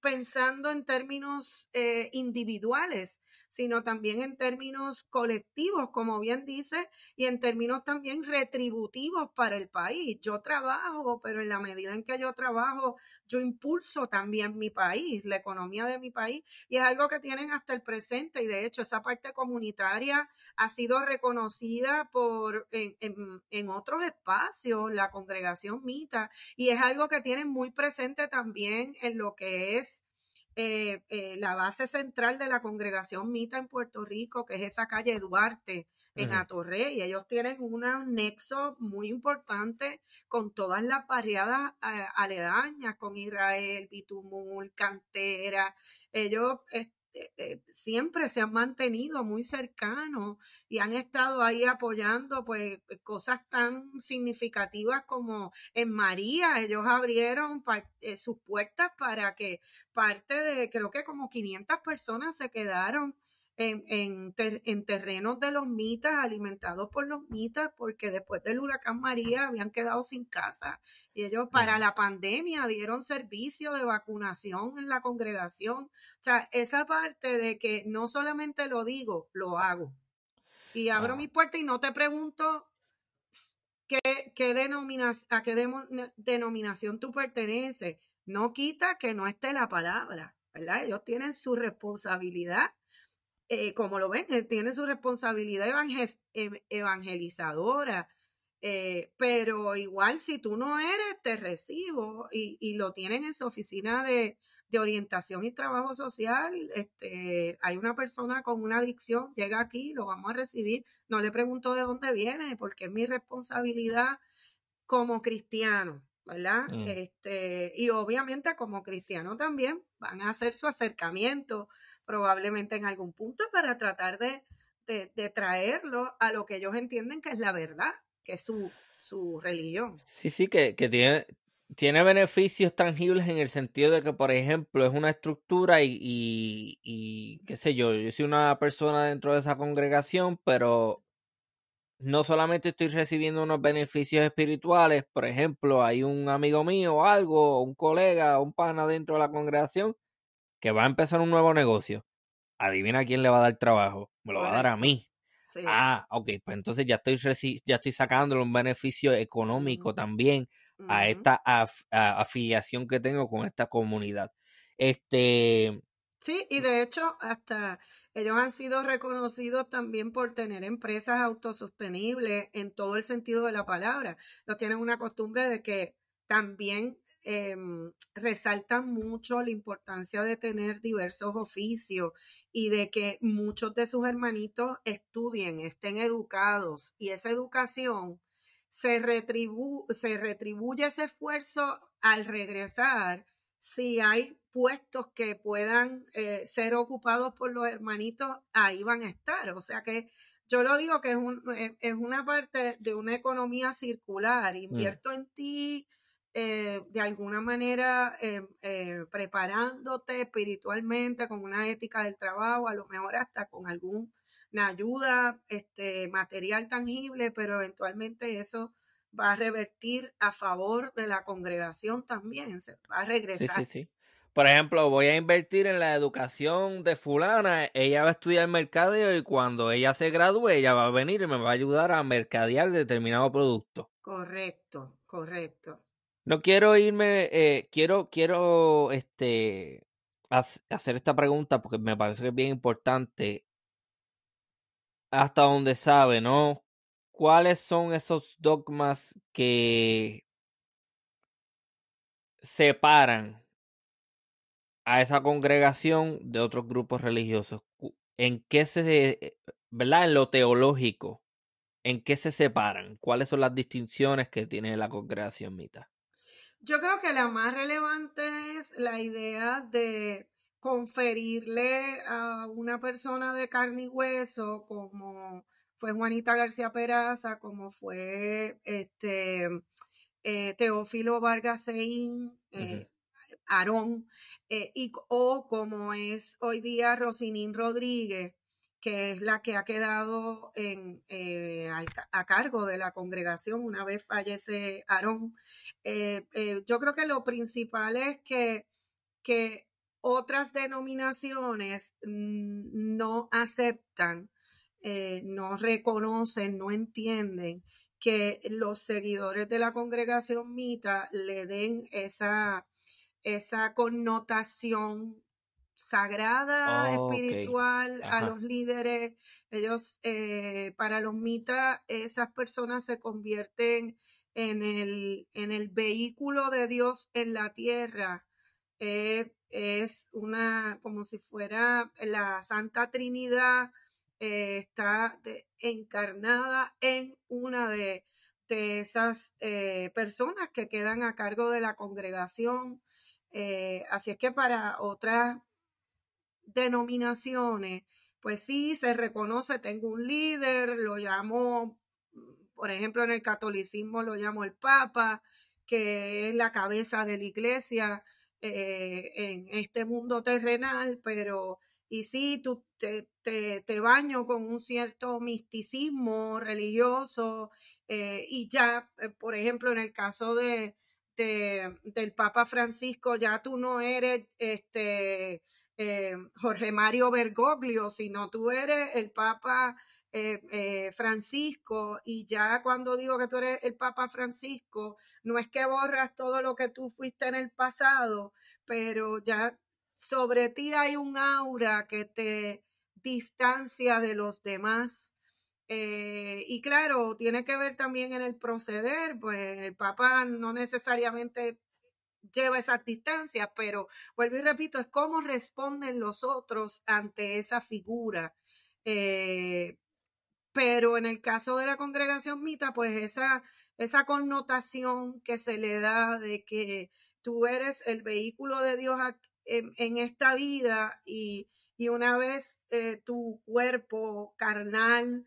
pensando en términos individuales, sino también en términos colectivos, como bien dice, y en términos también retributivos para el país. Yo trabajo, pero en la medida en que yo trabajo, yo impulso también mi país, la economía de mi país, y es algo que tienen hasta el presente, y de hecho esa parte comunitaria ha sido reconocida por en otros espacios, la Congregación Mita, y es algo que tienen muy presente también en lo que es la base central de la Congregación Mita en Puerto Rico, que es esa calle Duarte en Hato Rey, y ellos tienen un nexo muy importante con todas las barriadas aledañas, con Israel, Bitumul, Cantera. Ellos siempre se han mantenido muy cercanos y han estado ahí apoyando pues cosas tan significativas como en María. Ellos abrieron sus puertas para que parte de, creo que como 500 personas se quedaron en terrenos de los mitas, alimentados por los mitas, porque después del huracán María habían quedado sin casa y ellos para la pandemia dieron servicio de vacunación en la congregación. O sea, esa parte de que no solamente lo digo, lo hago. Y abro mi puerta y no te pregunto a qué denominación tú perteneces. No quita que no esté la palabra, ¿verdad? Ellos tienen su responsabilidad. Como lo ven, tiene su responsabilidad evangelizadora, pero igual si tú no eres, te recibo y lo tienen en su oficina de orientación y trabajo social. Hay una persona con una adicción, llega aquí, lo vamos a recibir, no le pregunto de dónde viene porque es mi responsabilidad como cristiano, ¿verdad? Y obviamente como cristiano también van a hacer su acercamiento probablemente en algún punto para tratar de traerlo a lo que ellos entienden que es la verdad, que es su religión. Sí, sí, que tiene beneficios tangibles en el sentido de que, por ejemplo, es una estructura y qué sé yo, yo soy una persona dentro de esa congregación, pero no solamente estoy recibiendo unos beneficios espirituales. Por ejemplo, hay un amigo mío o algo, un colega, un pana dentro de la congregación que va a empezar un nuevo negocio. Adivina quién le va a dar trabajo. Me lo va a dar a mí. Sí. Ah, ok, pues entonces ya estoy sacándole un beneficio económico también a esta afiliación que tengo con esta comunidad. Sí, y de hecho hasta ellos han sido reconocidos también por tener empresas autosostenibles en todo el sentido de la palabra. Ellos tienen una costumbre de que también resaltan mucho la importancia de tener diversos oficios y de que muchos de sus hermanitos estudien, estén educados, y esa educación se retribuye ese esfuerzo al regresar si hay puestos que puedan ser ocupados por los hermanitos, ahí van a estar. O sea que yo lo digo que es una parte de una economía circular. Invierto en ti, de alguna manera preparándote espiritualmente con una ética del trabajo, a lo mejor hasta con alguna ayuda material tangible, pero eventualmente eso va a revertir a favor de la congregación también, se va a regresar. Sí, sí, sí. Por ejemplo, voy a invertir en la educación de fulana, ella va a estudiar mercadeo y cuando ella se gradúe, ella va a venir y me va a ayudar a mercadear determinado producto. Correcto, correcto. No quiero irme, quiero hacer esta pregunta porque me parece que es bien importante. Hasta donde sabe, ¿no? ¿Cuáles son esos dogmas que separan a esa congregación de otros grupos religiosos? ¿En qué verdad? En lo teológico, ¿en qué se separan? ¿Cuáles son las distinciones que tiene la congregación Mita? Yo creo que la más relevante es la idea de conferirle a una persona de carne y hueso, como fue Juanita García Peraza, como fue Teófilo Vargas Sein, Aarón, o como es hoy día Rosinín Rodríguez, que es la que ha quedado a cargo de la congregación una vez fallece Aarón. Yo creo que lo principal es que otras denominaciones no aceptan, no reconocen, no entienden que los seguidores de la congregación Mita le den esa connotación sagrada, espiritual, a los líderes. Ellos, para los mitas, esas personas se convierten en el vehículo de Dios en la tierra. Es una, como si fuera la Santa Trinidad, está encarnada en una de esas personas que quedan a cargo de la congregación. Así es que para otras denominaciones, pues sí, se reconoce, tengo un líder, lo llamo, por ejemplo, en el catolicismo lo llamo el Papa, que es la cabeza de la iglesia en este mundo terrenal, pero... Y sí, tú te baño con un cierto misticismo religioso y ya, por ejemplo, en el caso del Papa Francisco, ya tú no eres Jorge Mario Bergoglio, sino tú eres el Papa Francisco, y ya cuando digo que tú eres el Papa Francisco, no es que borras todo lo que tú fuiste en el pasado, pero ya... Sobre ti hay un aura que te distancia de los demás. Y claro, tiene que ver también en el proceder, pues el Papa no necesariamente lleva esas distancias, pero vuelvo y repito, es cómo responden los otros ante esa figura. Pero en el caso de la congregación Mita, pues esa connotación que se le da de que tú eres el vehículo de Dios aquí, en esta vida, y una vez tu cuerpo carnal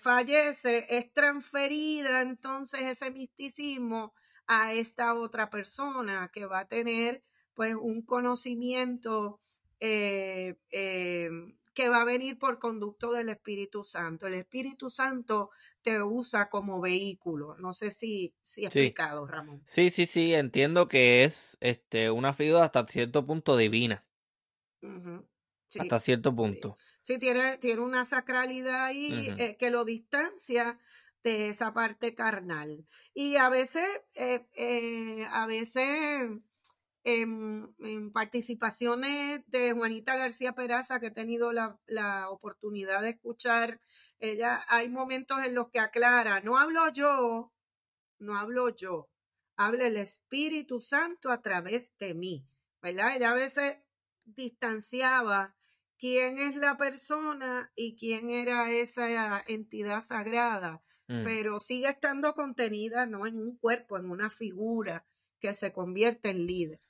fallece, es transferida entonces ese misticismo a esta otra persona que va a tener pues un conocimiento que va a venir por conducto del Espíritu Santo. El Espíritu Santo te usa como vehículo. No sé si he explicado, sí. Ramón. Sí, entiendo que es una figura hasta cierto punto divina. Uh-huh. Sí, hasta cierto punto. Sí, tiene una sacralidad ahí uh-huh. Que lo distancia de esa parte carnal. Y a veces... En participaciones de Juanita García Peraza, que he tenido la oportunidad de escuchar, ella, hay momentos en los que aclara, no hablo yo, habla el Espíritu Santo a través de mí, ¿verdad? Ella a veces distanciaba quién es la persona y quién era esa entidad sagrada, pero sigue estando contenida, no en un cuerpo, en una figura que se convierte en líder.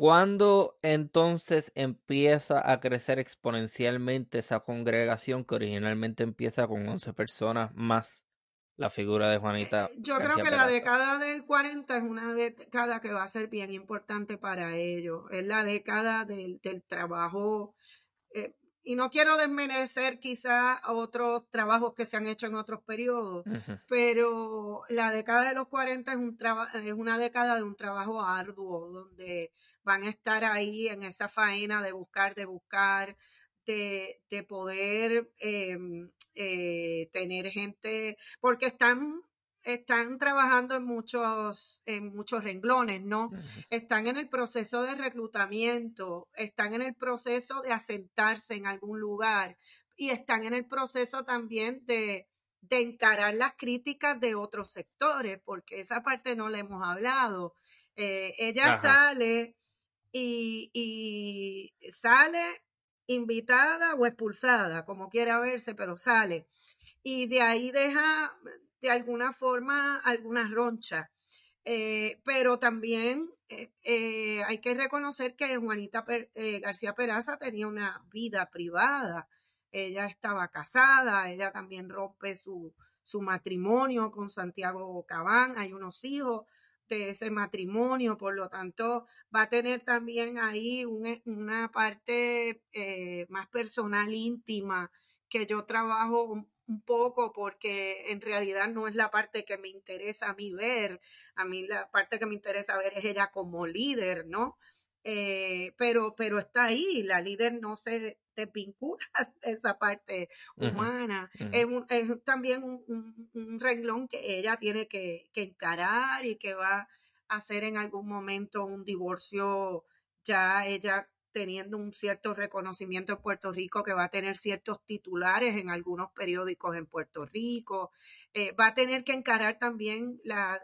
¿Cuándo entonces empieza a crecer exponencialmente esa congregación que originalmente empieza con 11 personas más la figura de Juanita? Yo creo que Peraza. La década del 40 es una década que va a ser bien importante para ellos. Es la década del trabajo. Y no quiero desmerecer quizás otros trabajos que se han hecho en otros periodos, uh-huh. pero la década de los 40 es una década de un trabajo arduo, donde van a estar ahí en esa faena de buscar, de poder tener gente, porque están trabajando en muchos renglones, ¿no? Uh-huh. Están en el proceso de reclutamiento, están en el proceso de asentarse en algún lugar y están en el proceso también de encarar las críticas de otros sectores, porque esa parte no la hemos hablado. Ella Ajá. sale y sale invitada o expulsada, como quiera verse, pero sale. Y de ahí deja... de alguna forma, algunas ronchas. Pero también hay que reconocer que Juanita García Peraza tenía una vida privada. Ella estaba casada, ella también rompe su matrimonio con Santiago Cabán. Hay unos hijos de ese matrimonio, por lo tanto, va a tener también ahí una parte más personal, íntima, que yo trabajo un poco porque en realidad no es la parte que me interesa a mí ver. A mí la parte que me interesa ver es ella como líder, ¿no? Pero está ahí, la líder no se desvincula de esa parte humana. Uh-huh. Es también un renglón que ella tiene que encarar y que va a hacer en algún momento un divorcio, ya ella teniendo un cierto reconocimiento en Puerto Rico, que va a tener ciertos titulares en algunos periódicos en Puerto Rico. Va a tener que encarar también las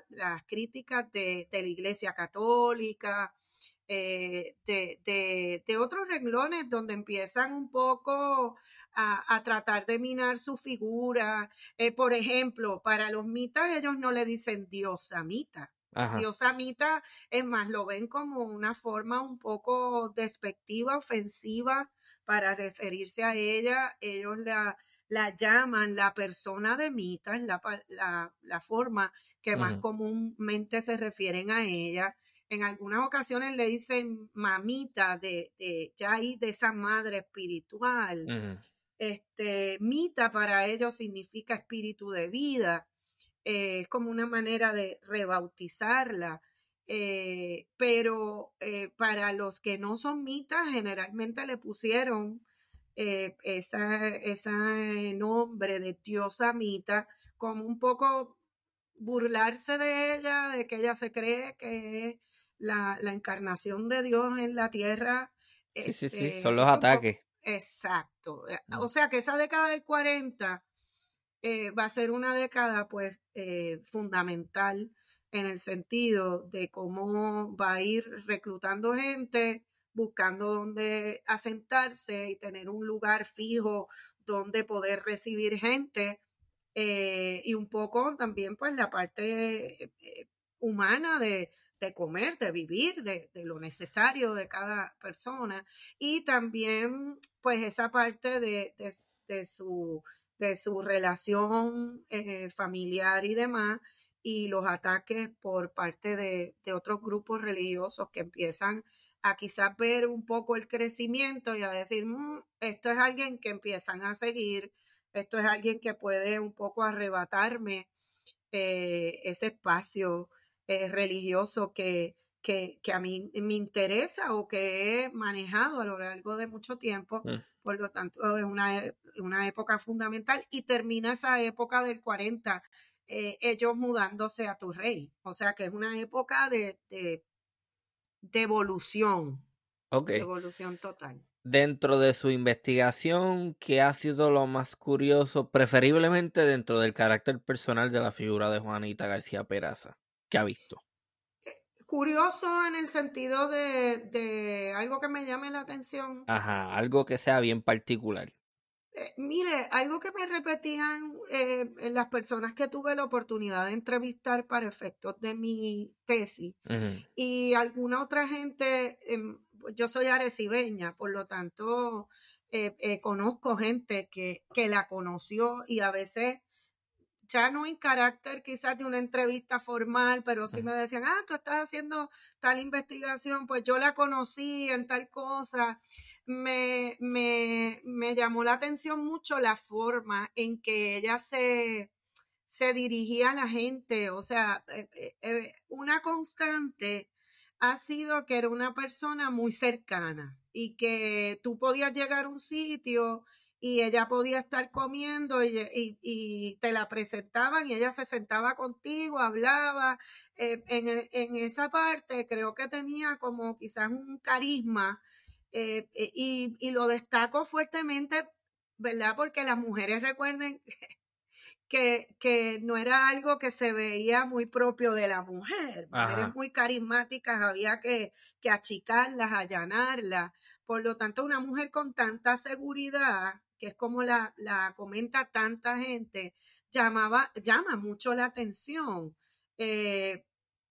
críticas de la Iglesia Católica, de otros renglones donde empiezan un poco a tratar de minar su figura. Por ejemplo, para los mitas, ellos no le dicen diosa mita. Ajá. Diosa Mita, es más, lo ven como una forma un poco despectiva, ofensiva para referirse a ella, ellos la llaman la persona de Mita, es la forma que más comúnmente se refieren a ella. En algunas ocasiones le dicen mamita, ya ahí de esa madre espiritual. Mita para ellos significa espíritu de vida, es como una manera de rebautizarla. Pero para los que no son mitas, generalmente le pusieron ese nombre de diosa Mita, como un poco burlarse de ella, de que ella se cree que es la encarnación de Dios en la tierra. Sí, son los ataques. Exacto. O sea que esa década del 40 va a ser una década fundamental en el sentido de cómo va a ir reclutando gente, buscando dónde asentarse y tener un lugar fijo donde poder recibir gente, y un poco también pues la parte humana de comer, de vivir, de lo necesario de cada persona, y también pues esa parte de su relación familiar y demás, y los ataques por parte de otros grupos religiosos que empiezan a quizás ver un poco el crecimiento y a decir, esto es alguien que empiezan a seguir, esto es alguien que puede un poco arrebatarme ese espacio religioso que a mí me interesa o que he manejado a lo largo de mucho tiempo. Por lo tanto, es una época fundamental, y termina esa época del 40, ellos mudándose a Hato Rey. O sea que es una época de evolución, de evolución total. Dentro de su investigación, ¿qué ha sido lo más curioso, preferiblemente dentro del carácter personal de la figura de Juanita García Peraza, que ha visto? Curioso en el sentido de algo que me llame la atención. Ajá, algo que sea bien particular. Mire, algo que me repetían las personas que tuve la oportunidad de entrevistar para efectos de mi tesis, y alguna otra gente, yo soy arecibeña, por lo tanto conozco gente que la conoció, y a veces ya no en carácter quizás de una entrevista formal, pero sí me decían, tú estás haciendo tal investigación, pues yo la conocí en tal cosa. Me llamó la atención mucho la forma en que ella se dirigía a la gente. O sea, una constante ha sido que era una persona muy cercana y que tú podías llegar a un sitio y ella podía estar comiendo y te la presentaban y ella se sentaba contigo, hablaba. En esa parte creo que tenía como quizás un carisma. Y lo destaco fuertemente, ¿verdad? Porque las mujeres recuerden que no era algo que se veía muy propio de la mujer. Mujeres muy carismáticas, había que achicarlas, allanarlas. Por lo tanto, una mujer con tanta seguridad, que es como la comenta tanta gente, llama mucho la atención.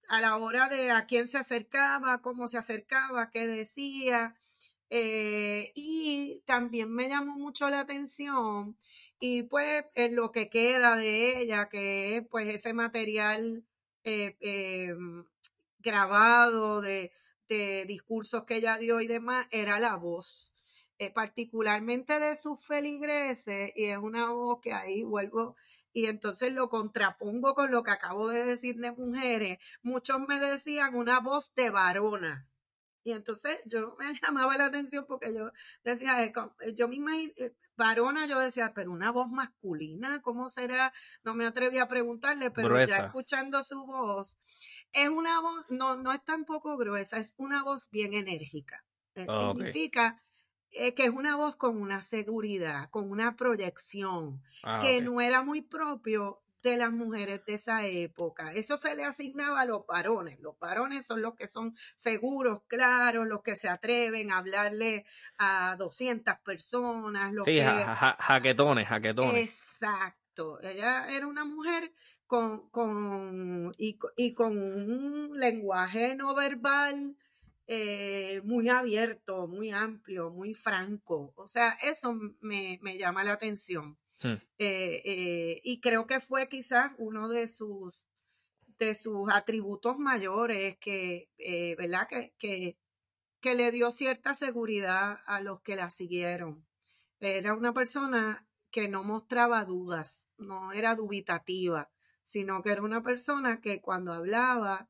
A la hora de a quién se acercaba, cómo se acercaba, qué decía. Y también me llamó mucho la atención, y pues en lo que queda de ella, que es pues ese material grabado de discursos que ella dio y demás, era la voz, particularmente de sus feligreses, y es una voz que ahí vuelvo. Y entonces lo contrapongo con lo que acabo de decir de mujeres. Muchos me decían una voz de varona. Y entonces yo me llamaba la atención porque yo decía, yo misma, varona, yo decía, pero una voz masculina, ¿cómo será? No me atreví a preguntarle, pero gruesa. Ya escuchando su voz, es una voz, no es tampoco gruesa, es una voz bien enérgica. Significa... Okay. Que es una voz con una seguridad, con una proyección, que no era muy propio de las mujeres de esa época. Eso se le asignaba a los varones. Los varones son los que son seguros, claros, los que se atreven a hablarle a 200 personas. Los jaquetones. Exacto. Ella era una mujer con un lenguaje no verbal muy abierto, muy amplio, muy franco. O sea, eso me llama la atención. Y creo que fue quizás uno de sus atributos mayores que, ¿verdad? Que le dio cierta seguridad a los que la siguieron. Era una persona que no mostraba dudas, no era dubitativa, sino que era una persona que cuando hablaba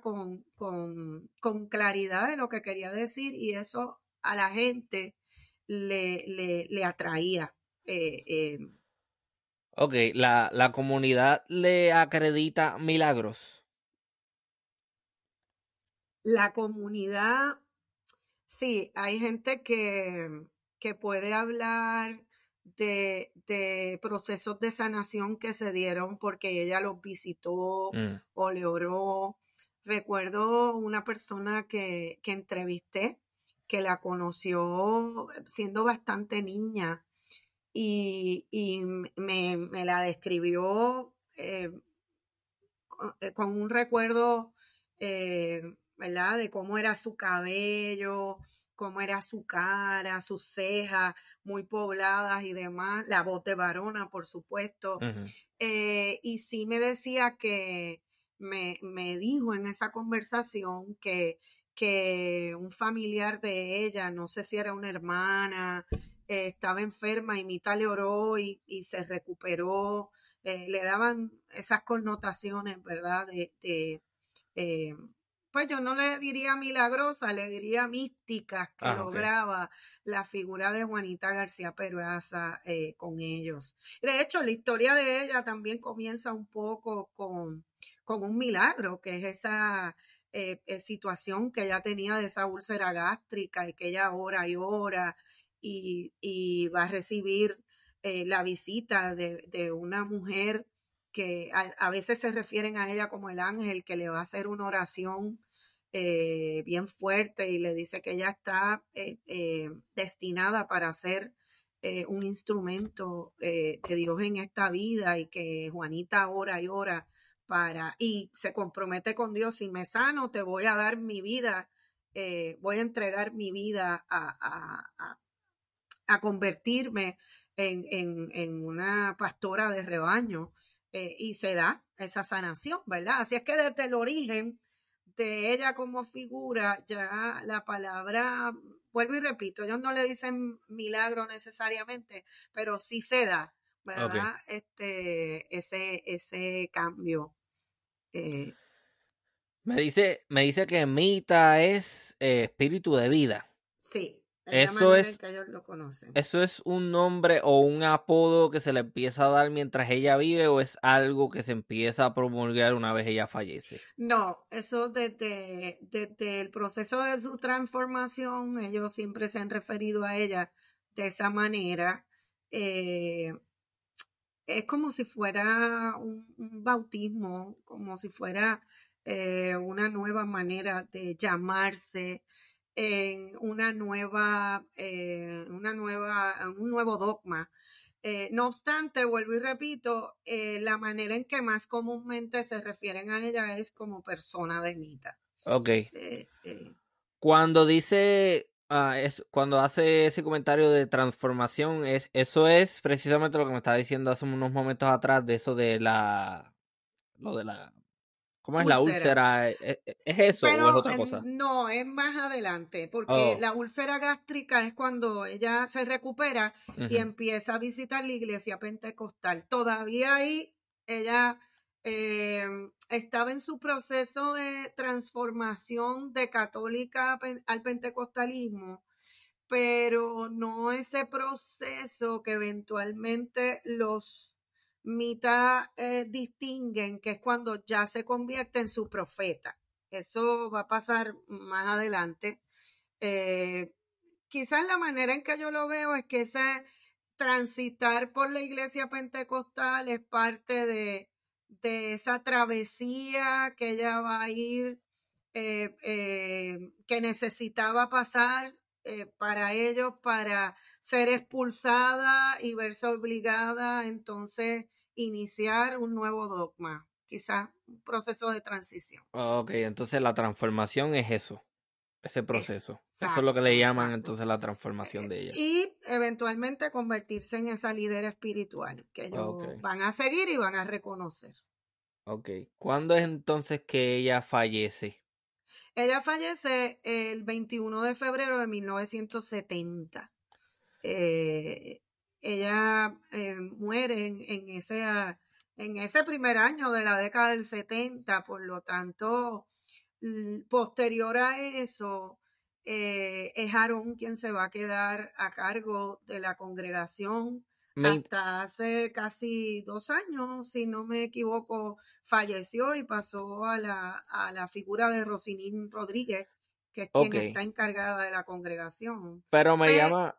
con claridad de lo que quería decir, y eso a la gente le atraía. Ok, ¿la comunidad le acredita milagros? La comunidad, sí, hay gente que puede hablar de procesos de sanación que se dieron porque ella los visitó o le oró. Recuerdo una persona que entrevisté, que la conoció siendo bastante niña, y me la describió con un recuerdo, ¿verdad? De cómo era su cabello, cómo era su cara, sus cejas muy pobladas y demás, la voz de varona, por supuesto. Uh-huh. Y sí me decía que me dijo en esa conversación que un familiar de ella, no sé si era una hermana, estaba enferma y Mita le oró y se recuperó. Le daban esas connotaciones, ¿verdad? Pues yo no le diría milagrosa, le diría místicas, que lograba la figura de Juanita García Peraza con ellos. De hecho, la historia de ella también comienza un poco con un milagro, que es esa situación que ella tenía de esa úlcera gástrica, y que ella ora y ora y va a recibir la visita de una mujer que a veces se refieren a ella como el ángel, que le va a hacer una oración bien fuerte y le dice que ella está destinada para ser un instrumento de Dios en esta vida, y que Juanita ora y ora y se compromete con Dios: si me sano, te voy a dar mi vida, voy a entregar mi vida a convertirme en una pastora de rebaño. Y se da esa sanación, ¿verdad? Así es que desde el origen de ella como figura, ya la palabra, vuelvo y repito, ellos no le dicen milagro necesariamente, pero sí se da, ¿verdad? Okay. Ese cambio. Me dice que Mita es espíritu de vida. Sí, de esa manera en que ellos lo conocen. ¿Eso es un nombre o un apodo que se le empieza a dar mientras ella vive, o es algo que se empieza a promulgar una vez ella fallece? No, eso desde el proceso de su transformación, ellos siempre se han referido a ella de esa manera. Es como si fuera un bautismo, como si fuera una nueva manera de llamarse, un nuevo dogma. No obstante, vuelvo y repito, la manera en que más comúnmente se refieren a ella es como persona de Mita. Ok. Cuando dice, cuando hace ese comentario de transformación, eso es precisamente lo que me estaba diciendo hace unos momentos atrás, de eso de la ¿cómo es la úlcera? ¿Es eso o es otra cosa? No, es más adelante, porque la úlcera gástrica es cuando ella se recupera y empieza a visitar la iglesia pentecostal. Todavía ahí ella estaba en su proceso de transformación de católica al pentecostalismo, pero no ese proceso que eventualmente los Mita distinguen, que es cuando ya se convierte en su profeta. Eso va a pasar más adelante. Quizás la manera en que yo lo veo es que ese transitar por la iglesia pentecostal es parte de esa travesía que ella va a ir, que necesitaba pasar para ellos, para ser expulsada y verse obligada entonces iniciar un nuevo dogma, quizás un proceso de transición. Ok, entonces la transformación es eso. ese proceso. Exacto, eso es lo que le llaman entonces la transformación de ella. Y eventualmente convertirse en esa líder espiritual que ellos van a seguir y van a reconocer. Ok. ¿Cuándo es entonces que ella fallece? Ella fallece el 21 de febrero de 1970. Ella muere en ese primer año de la década del 70, por lo tanto, posterior a eso, es Aarón quien se va a quedar a cargo de la congregación hasta hace casi 2 años, si no me equivoco, falleció y pasó a la figura de Rosinín Rodríguez, que es quien está encargada de la congregación. Pero me llama...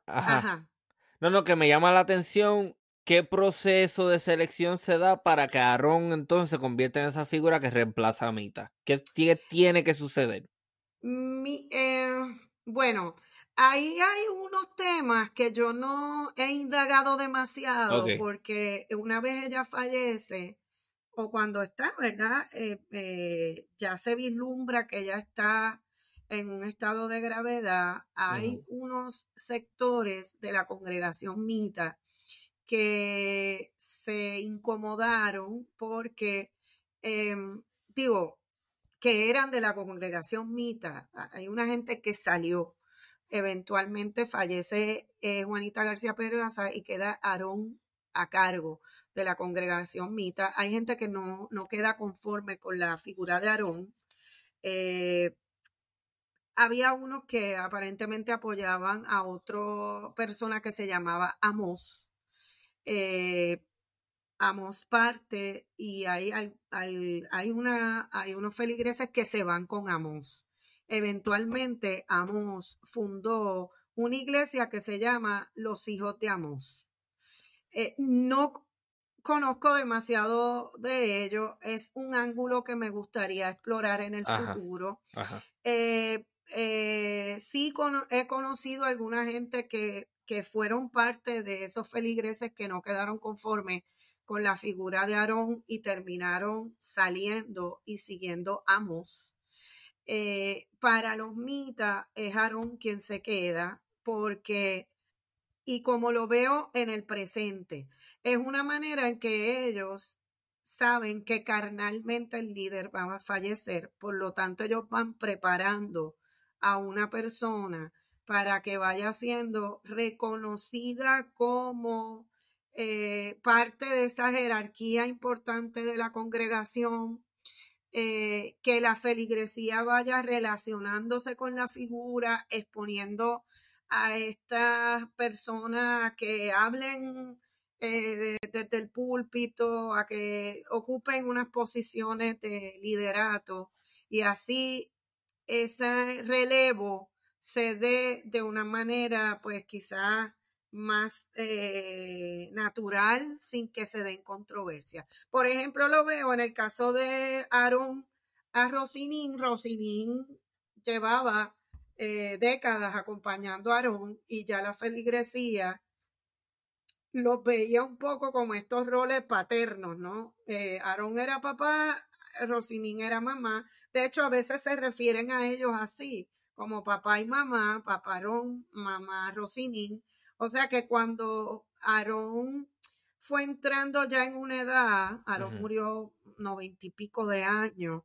No, que me llama la atención qué proceso de selección se da para que Aarón entonces se convierta en esa figura que reemplaza a Mita. ¿Qué tiene que suceder? Bueno, ahí hay unos temas que yo no he indagado demasiado porque una vez ella fallece o cuando está, ¿verdad? Ya se vislumbra que ella está en un estado de gravedad, hay unos sectores de la congregación Mita que se incomodaron porque, que eran de la congregación Mita. Hay una gente que salió, eventualmente fallece Juanita García Peraza y queda Aarón a cargo de la congregación Mita. Hay gente que no queda conforme con la figura de Aarón. Había unos que aparentemente apoyaban a otra persona que se llamaba Amos. Amos parte y hay unos feligreses que se van con Amos. Eventualmente Amos fundó una iglesia que se llama Los Hijos de Amos. No conozco demasiado de ello. Es un ángulo que me gustaría explorar en el futuro. Sí he conocido a alguna gente que fueron parte de esos feligreses que no quedaron conformes con la figura de Aarón y terminaron saliendo y siguiendo Amos. Para los mitas es Aarón quien se queda porque, y como lo veo en el presente, es una manera en que ellos saben que carnalmente el líder va a fallecer, por lo tanto ellos van preparando a una persona para que vaya siendo reconocida como parte de esa jerarquía importante de la congregación, que la feligresía vaya relacionándose con la figura, exponiendo a estas personas que hablen desde el púlpito, a que ocupen unas posiciones de liderato y así ese relevo se dé de una manera pues quizás más natural sin que se den controversia. Por ejemplo, lo veo en el caso de Aarón a Rosinín. Rosinín llevaba décadas acompañando a Aarón y ya la feligresía los veía un poco como estos roles paternos, ¿no? Aarón era papá, Rosinín era mamá. De hecho, a veces se refieren a ellos así, como papá y mamá, papá Aarón, mamá Rosinín. O sea que cuando Aarón fue entrando ya en una edad, Aarón murió 90 y pico de años,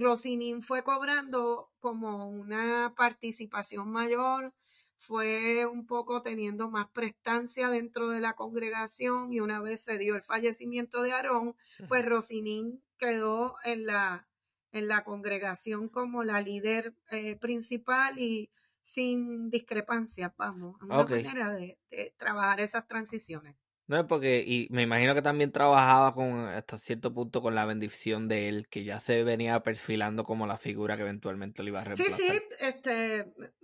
Rosinín fue cobrando como una participación mayor, fue un poco teniendo más prestancia dentro de la congregación y una vez se dio el fallecimiento de Aarón, pues Rosinín quedó en la congregación como la líder principal y sin discrepancias, vamos, una manera de trabajar esas transiciones. No, porque y me imagino que también trabajaba con hasta cierto punto con la bendición de él, que ya se venía perfilando como la figura que eventualmente le iba a reemplazar. Sí,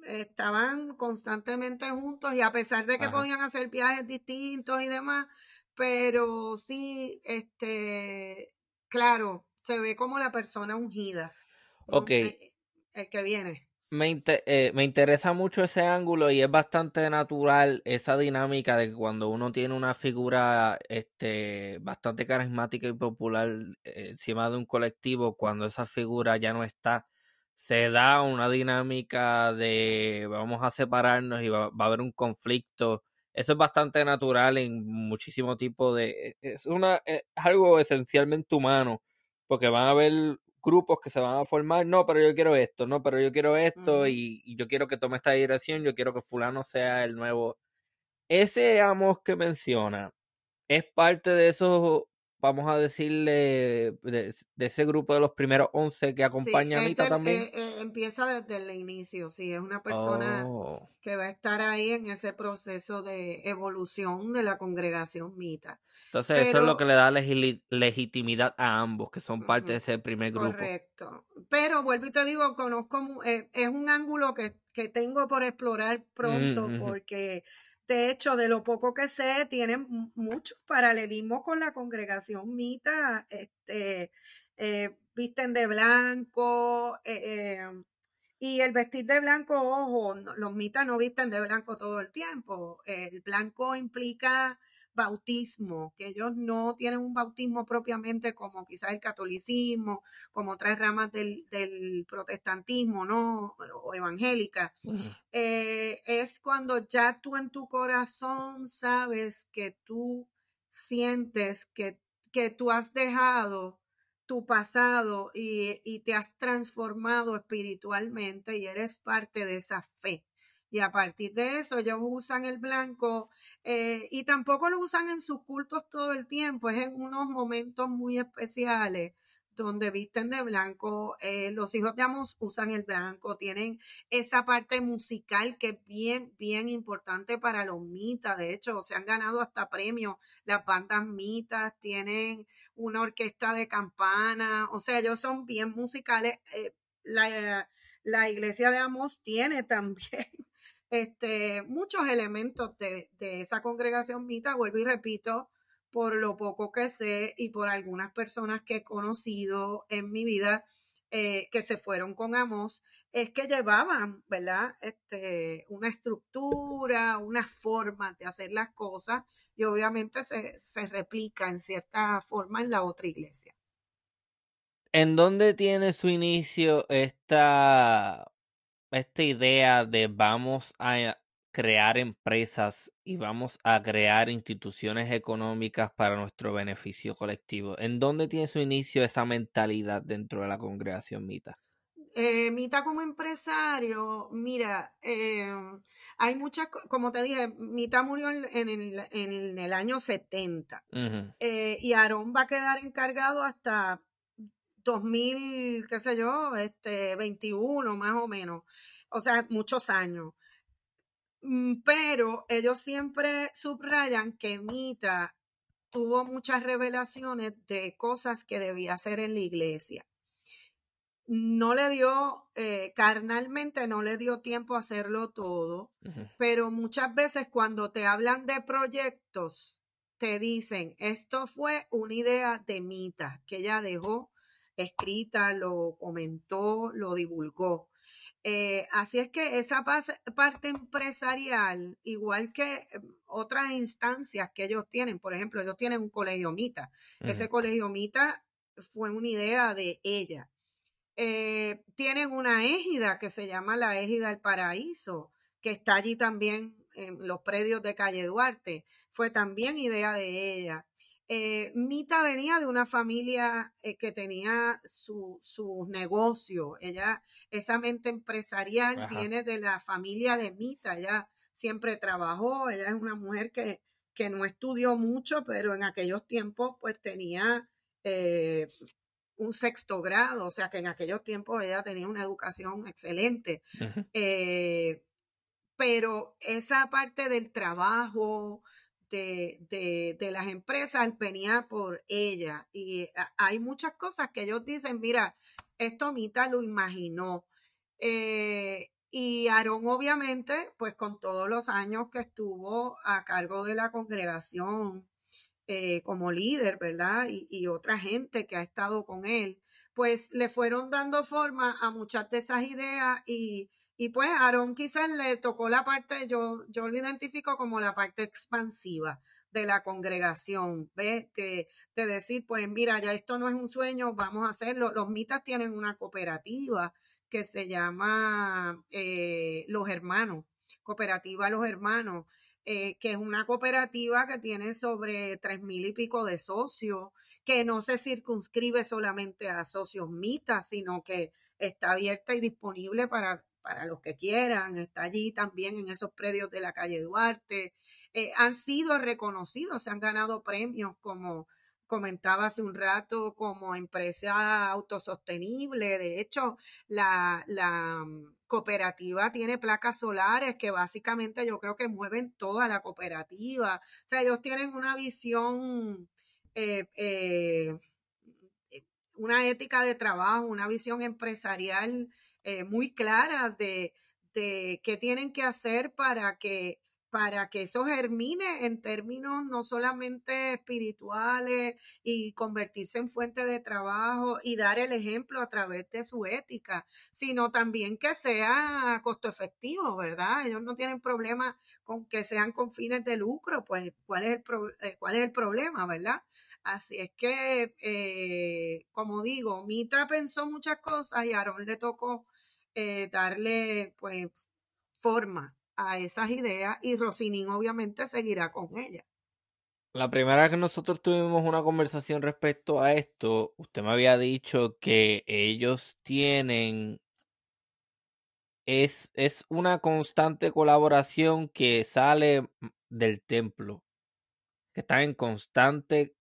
estaban constantemente juntos y a pesar de que podían hacer viajes distintos y demás, pero sí, claro, se ve como la persona ungida. El que viene. Me interesa mucho ese ángulo y es bastante natural esa dinámica de que cuando uno tiene una figura bastante carismática y popular encima de un colectivo, cuando esa figura ya no está, se da una dinámica de vamos a separarnos y va a haber un conflicto. Eso es bastante natural en muchísimo tipo de... Es algo esencialmente humano, porque van a haber grupos que se van a formar, no, pero yo quiero esto, no, pero yo quiero esto, y yo quiero que tome esta dirección, yo quiero que fulano sea el nuevo. Ese Amos que menciona es parte de esos, vamos a decirle, de ese grupo de los primeros 11 que acompaña a Mita también. Empieza desde el inicio, sí, es una persona que va a estar ahí en ese proceso de evolución de la congregación Mita. Entonces eso es lo que le da legitimidad a ambos, que son parte de ese primer grupo. Correcto, pero vuelvo y te digo, conozco, es un ángulo que tengo por explorar pronto, porque... De hecho, de lo poco que sé, tienen muchos paralelismos con la congregación Mita, visten de blanco, y el vestir de blanco, ojo, los mitas no visten de blanco todo el tiempo. El blanco implica bautismo, que ellos no tienen un bautismo propiamente como quizás el catolicismo, como otras ramas del protestantismo, ¿no? O evangélica. Es cuando ya tú en tu corazón sabes que tú sientes que tú has dejado tu pasado y te has transformado espiritualmente y eres parte de esa fe. Y a partir de eso ellos usan el blanco, y tampoco lo usan en sus cultos todo el tiempo, es en unos momentos muy especiales donde visten de blanco. Los hijos de Amos usan el blanco, tienen esa parte musical que es bien, bien importante para los mitas. De hecho, se han ganado hasta premios las bandas mitas, tienen una orquesta de campana, o sea, ellos son bien musicales. La iglesia de Amos tiene también muchos elementos de esa congregación Mita, vuelvo y repito, por lo poco que sé y por algunas personas que he conocido en mi vida que se fueron con Amos, es que llevaban, ¿verdad? Una estructura, unas formas de hacer las cosas, y obviamente se replica en cierta forma en la otra iglesia. ¿En dónde tiene su inicio esta idea de vamos a crear empresas y vamos a crear instituciones económicas para nuestro beneficio colectivo? ¿En dónde tiene su inicio esa mentalidad dentro de la congregación Mita? Mita como empresario, mira, hay muchas, como te dije, Mita murió en el año 70, y Aarón va a quedar encargado hasta 2000, qué sé yo, 21 más o menos, o sea, muchos años. Pero ellos siempre subrayan que Mita tuvo muchas revelaciones de cosas que debía hacer en la iglesia. No le dio, carnalmente no le dio tiempo a hacerlo todo, pero muchas veces cuando te hablan de proyectos, te dicen, esto fue una idea de Mita, que ella dejó escrita, lo comentó, lo divulgó. Así es que esa parte empresarial, igual que otras instancias que ellos tienen, por ejemplo, ellos tienen un colegio Mita. Ese colegio Mita fue una idea de ella. Tienen una égida que se llama la Égida del Paraíso, que está allí también en los predios de Calle Duarte. Fue también idea de ella. Mita venía de una familia que tenía sus negocios. Ella, esa mente empresarial viene de la familia de Mita. Ella siempre trabajó. Ella es una mujer que no estudió mucho, pero en aquellos tiempos pues tenía un sexto grado. O sea que en aquellos tiempos ella tenía una educación excelente. Pero esa parte del trabajo... De las empresas venía por ella, y hay muchas cosas que ellos dicen, mira, esto Mita lo imaginó, y Aarón obviamente pues con todos los años que estuvo a cargo de la congregación como líder, ¿verdad? Y otra gente que ha estado con él, pues le fueron dando forma a muchas de esas ideas. Y pues Aarón quizás le tocó la parte, yo lo identifico como la parte expansiva de la congregación, ¿ves? De decir, pues mira, ya esto no es un sueño, vamos a hacerlo. Los mitas tienen una cooperativa que se llama Los Hermanos, Cooperativa Los Hermanos, que es una cooperativa que tiene sobre 3,000 y pico de socios, que no se circunscribe solamente a socios mitas, sino que está abierta y disponible para los que quieran. Está allí también en esos predios de la calle Duarte. Han sido reconocidos, se han ganado premios, como comentaba hace un rato, como empresa autosostenible. De hecho, la cooperativa tiene placas solares que básicamente yo creo que mueven toda la cooperativa. O sea, ellos tienen una visión, una ética de trabajo, una visión empresarial muy clara de qué tienen que hacer para que eso germine en términos no solamente espirituales y convertirse en fuente de trabajo y dar el ejemplo a través de su ética, sino también que sea costo efectivo, ¿verdad? Ellos no tienen problema con que sean con fines de lucro, pues ¿cuál es el problema, verdad? Así es que, como digo, Mita pensó muchas cosas y a Aarón le tocó darle pues forma a esas ideas, y Rosinín obviamente seguirá con ellas. La primera vez que nosotros tuvimos una conversación respecto a esto, usted me había dicho que ellos tienen, es una constante colaboración que sale del templo, que están en constante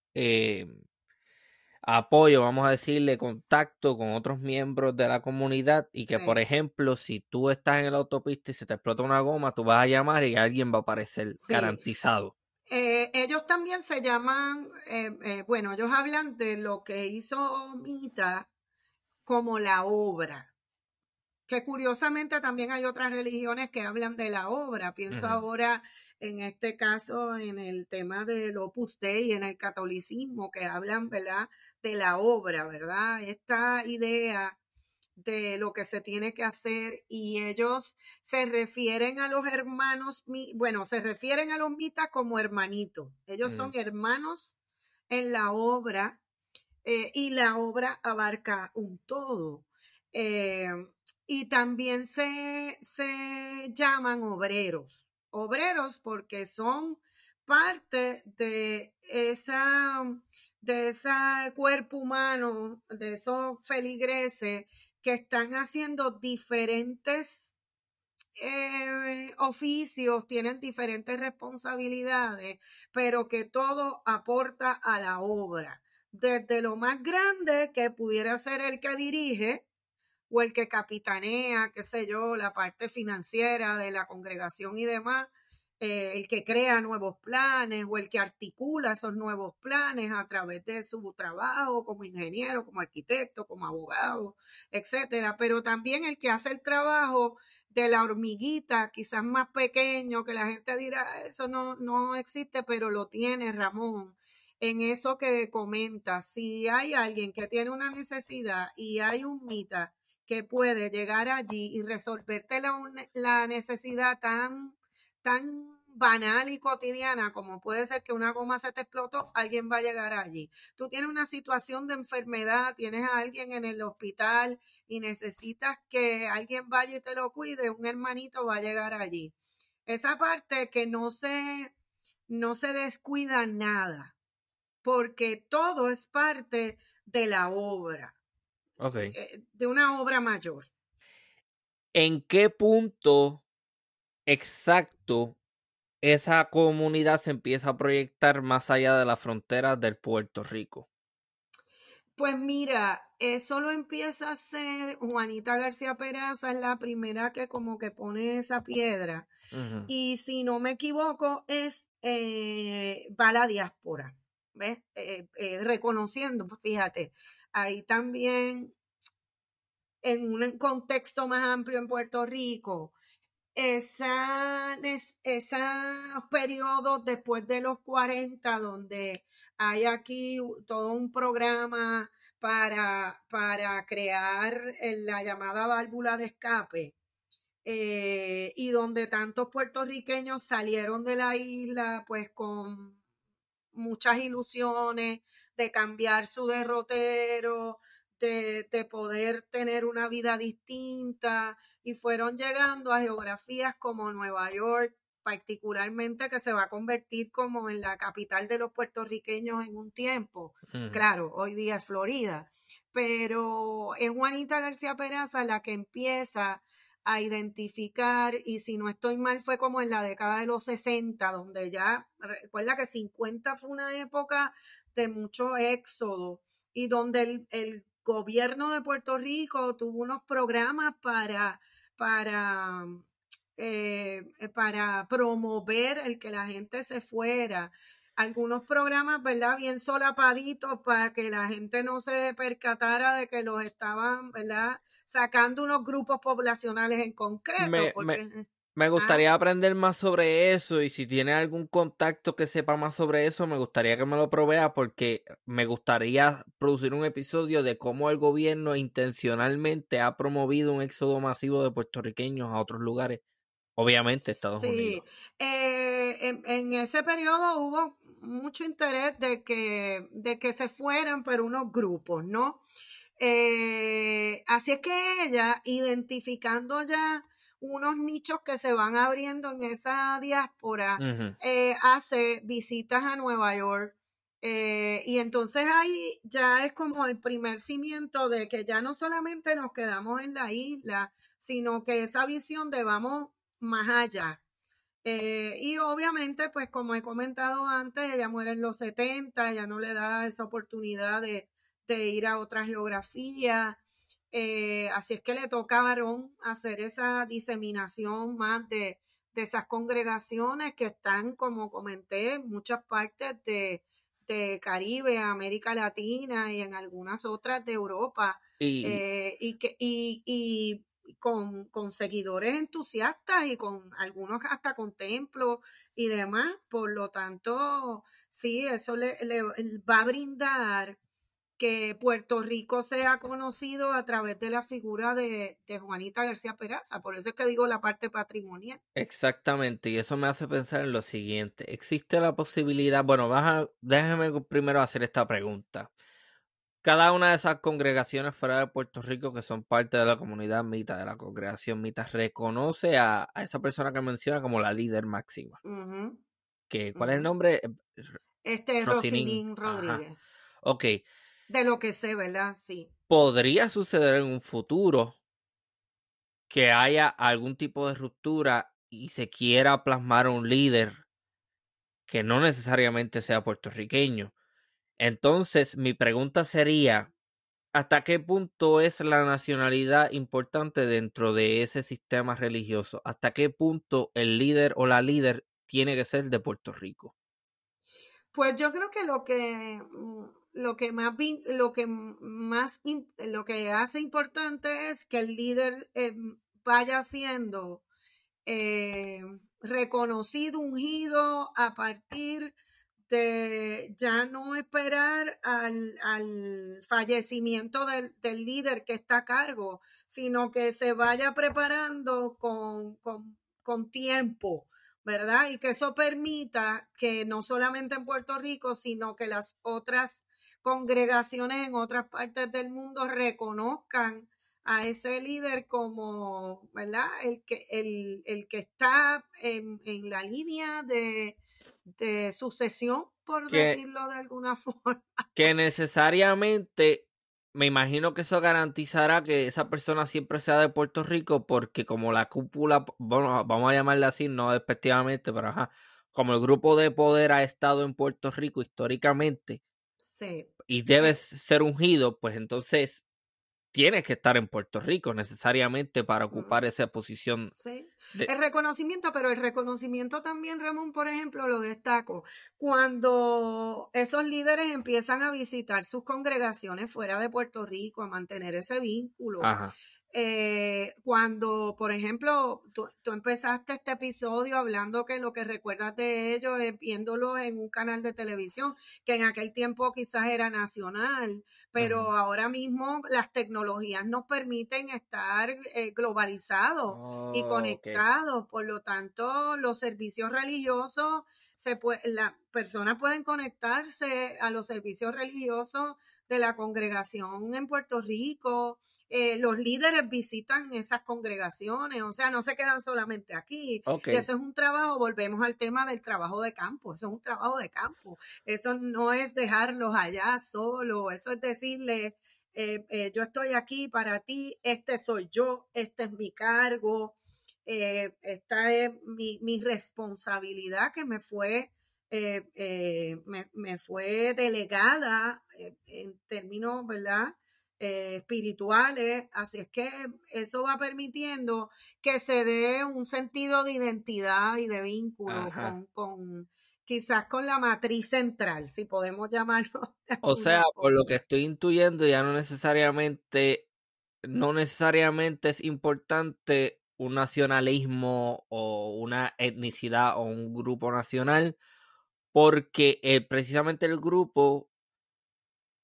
apoyo, vamos a decirle, contacto con otros miembros de la comunidad, y que, sí, por ejemplo, si tú estás en la autopista y se te explota una goma, tú vas a llamar y alguien va a aparecer, sí, garantizado. Ellos también se llaman, bueno, ellos hablan de lo que hizo Mita como la obra, que curiosamente también hay otras religiones que hablan de la obra. Pienso ahora en este caso en el tema del Opus Dei, en el catolicismo, que hablan, ¿verdad?, de la obra, ¿verdad? Esta idea de lo que se tiene que hacer, y ellos se refieren a los hermanos, bueno, se refieren a los mitas como hermanitos. Ellos son hermanos en la obra, y la obra abarca un todo. Y también se llaman obreros porque son parte de ese cuerpo humano, de esos feligreses que están haciendo diferentes oficios, tienen diferentes responsabilidades, pero que todo aporta a la obra, desde lo más grande, que pudiera ser el que dirige o el que capitanea, qué sé yo, la parte financiera de la congregación y demás, el que crea nuevos planes o el que articula esos nuevos planes a través de su trabajo como ingeniero, como arquitecto, como abogado, etcétera, pero también el que hace el trabajo de la hormiguita, quizás más pequeño, que la gente dirá, eso no existe, pero lo tiene Ramón. En eso que comenta, si hay alguien que tiene una necesidad y hay un mita que puede llegar allí y resolverte la necesidad tan banal y cotidiana como puede ser que una goma se te explotó, alguien va a llegar allí. Tú tienes una situación de enfermedad, tienes a alguien en el hospital y necesitas que alguien vaya y te lo cuide, un hermanito va a llegar allí. Esa parte que no se descuida nada, porque todo es parte de la obra. Okay. De una obra mayor. ¿En qué punto exacto esa comunidad se empieza a proyectar más allá de las fronteras del Puerto Rico? Pues mira, eso lo empieza a hacer Juanita García Peraza, es la primera que como que pone esa piedra. Uh-huh. Y si no me equivoco, va a la diáspora, ¿ves? Reconociendo, fíjate, ahí también, en un contexto más amplio en Puerto Rico, esos periodos después de los 40, donde hay aquí todo un programa para crear la llamada válvula de escape, y donde tantos puertorriqueños salieron de la isla pues con muchas ilusiones de cambiar su derrotero, de poder tener una vida distinta, y fueron llegando a geografías como Nueva York, particularmente, que se va a convertir como en la capital de los puertorriqueños en un tiempo. Claro, hoy día es Florida, pero es Juanita García Peraza la que empieza a identificar, y si no estoy mal fue como en la década de los 60, donde ya, recuerda que 50 fue una época de mucho éxodo, y donde el gobierno de Puerto Rico tuvo unos programas para promover el que la gente se fuera. Algunos programas, ¿verdad?, bien solapaditos para que la gente no se percatara de que los estaban, ¿verdad?, sacando unos grupos poblacionales en concreto. Me gustaría aprender más sobre eso, y si tiene algún contacto que sepa más sobre eso, me gustaría que me lo provea, porque me gustaría producir un episodio de cómo el gobierno intencionalmente ha promovido un éxodo masivo de puertorriqueños a otros lugares. Obviamente Estados Unidos. Sí, en ese periodo hubo mucho interés de que se fueran, pero unos grupos, ¿no? Así es que ella, identificando ya unos nichos que se van abriendo en esa diáspora, hace visitas a Nueva York, y entonces ahí ya es como el primer cimiento de que ya no solamente nos quedamos en la isla, sino que esa visión de vamos más allá. Y obviamente, pues como he comentado antes, ella muere en los 70, ella no le da esa oportunidad de ir a otra geografía, así es que le toca a Aarón hacer esa diseminación más de esas congregaciones que están, como comenté, en muchas partes de Caribe, América Latina y en algunas otras de Europa, y con seguidores entusiastas y con algunos hasta con templos y demás. Por lo tanto, sí, eso le va a brindar que Puerto Rico sea conocido a través de la figura de Juanita García Peraza. Por eso es que digo la parte patrimonial. Exactamente, y eso me hace pensar en lo siguiente. ¿Existe la posibilidad? Bueno, déjame primero hacer esta pregunta. Cada una de esas congregaciones fuera de Puerto Rico que son parte de la comunidad Mita, de la congregación Mita, reconoce a esa persona que menciona como la líder máxima. ¿Cuál es el nombre? Este es Rosinín Rodríguez. Ajá. Ok. De lo que sé, ¿verdad? Sí. ¿Podría suceder en un futuro que haya algún tipo de ruptura y se quiera plasmar un líder que no necesariamente sea puertorriqueño? Entonces, mi pregunta sería, ¿hasta qué punto es la nacionalidad importante dentro de ese sistema religioso? ¿Hasta qué punto el líder o la líder tiene que ser de Puerto Rico? Pues yo creo que lo que hace importante es que el líder vaya siendo reconocido, ungido a partir de ya no esperar al fallecimiento del líder que está a cargo, sino que se vaya preparando con tiempo, ¿verdad? Y que eso permita que no solamente en Puerto Rico, sino que las otras congregaciones en otras partes del mundo reconozcan a ese líder como, ¿verdad?, el que está en la línea de sucesión, por decirlo de alguna forma. Que necesariamente, me imagino que eso garantizará que esa persona siempre sea de Puerto Rico, porque como la cúpula, bueno, vamos a llamarla así, no despectivamente, pero como el grupo de poder ha estado en Puerto Rico históricamente, sí, y debes ser ungido, pues entonces tienes que estar en Puerto Rico necesariamente para ocupar esa posición. Sí. El reconocimiento también, Ramón, por ejemplo, lo destaco. Cuando esos líderes empiezan a visitar sus congregaciones fuera de Puerto Rico, a mantener ese vínculo. Cuando, por ejemplo, tú empezaste este episodio hablando que lo que recuerdas de ellos es viéndolo en un canal de televisión, que en aquel tiempo quizás era nacional, pero ahora mismo las tecnologías nos permiten estar globalizados y conectados, por lo tanto los servicios religiosos las personas pueden conectarse a los servicios religiosos de la congregación en Puerto Rico. Los líderes visitan esas congregaciones, o sea, no se quedan solamente aquí. Okay. Y eso es un trabajo, volvemos al tema del trabajo de campo, eso es un trabajo de campo. Eso no es dejarlos allá solos, eso es decirles, yo estoy aquí para ti, este soy yo, este es mi cargo, esta es mi responsabilidad que me fue delegada en términos, ¿verdad?, espirituales, así es que eso va permitiendo que se dé un sentido de identidad y de vínculo con quizás con la matriz central, si podemos llamarlo. O sea, por lo que estoy intuyendo, ya no necesariamente es importante un nacionalismo o una etnicidad o un grupo nacional, porque precisamente el grupo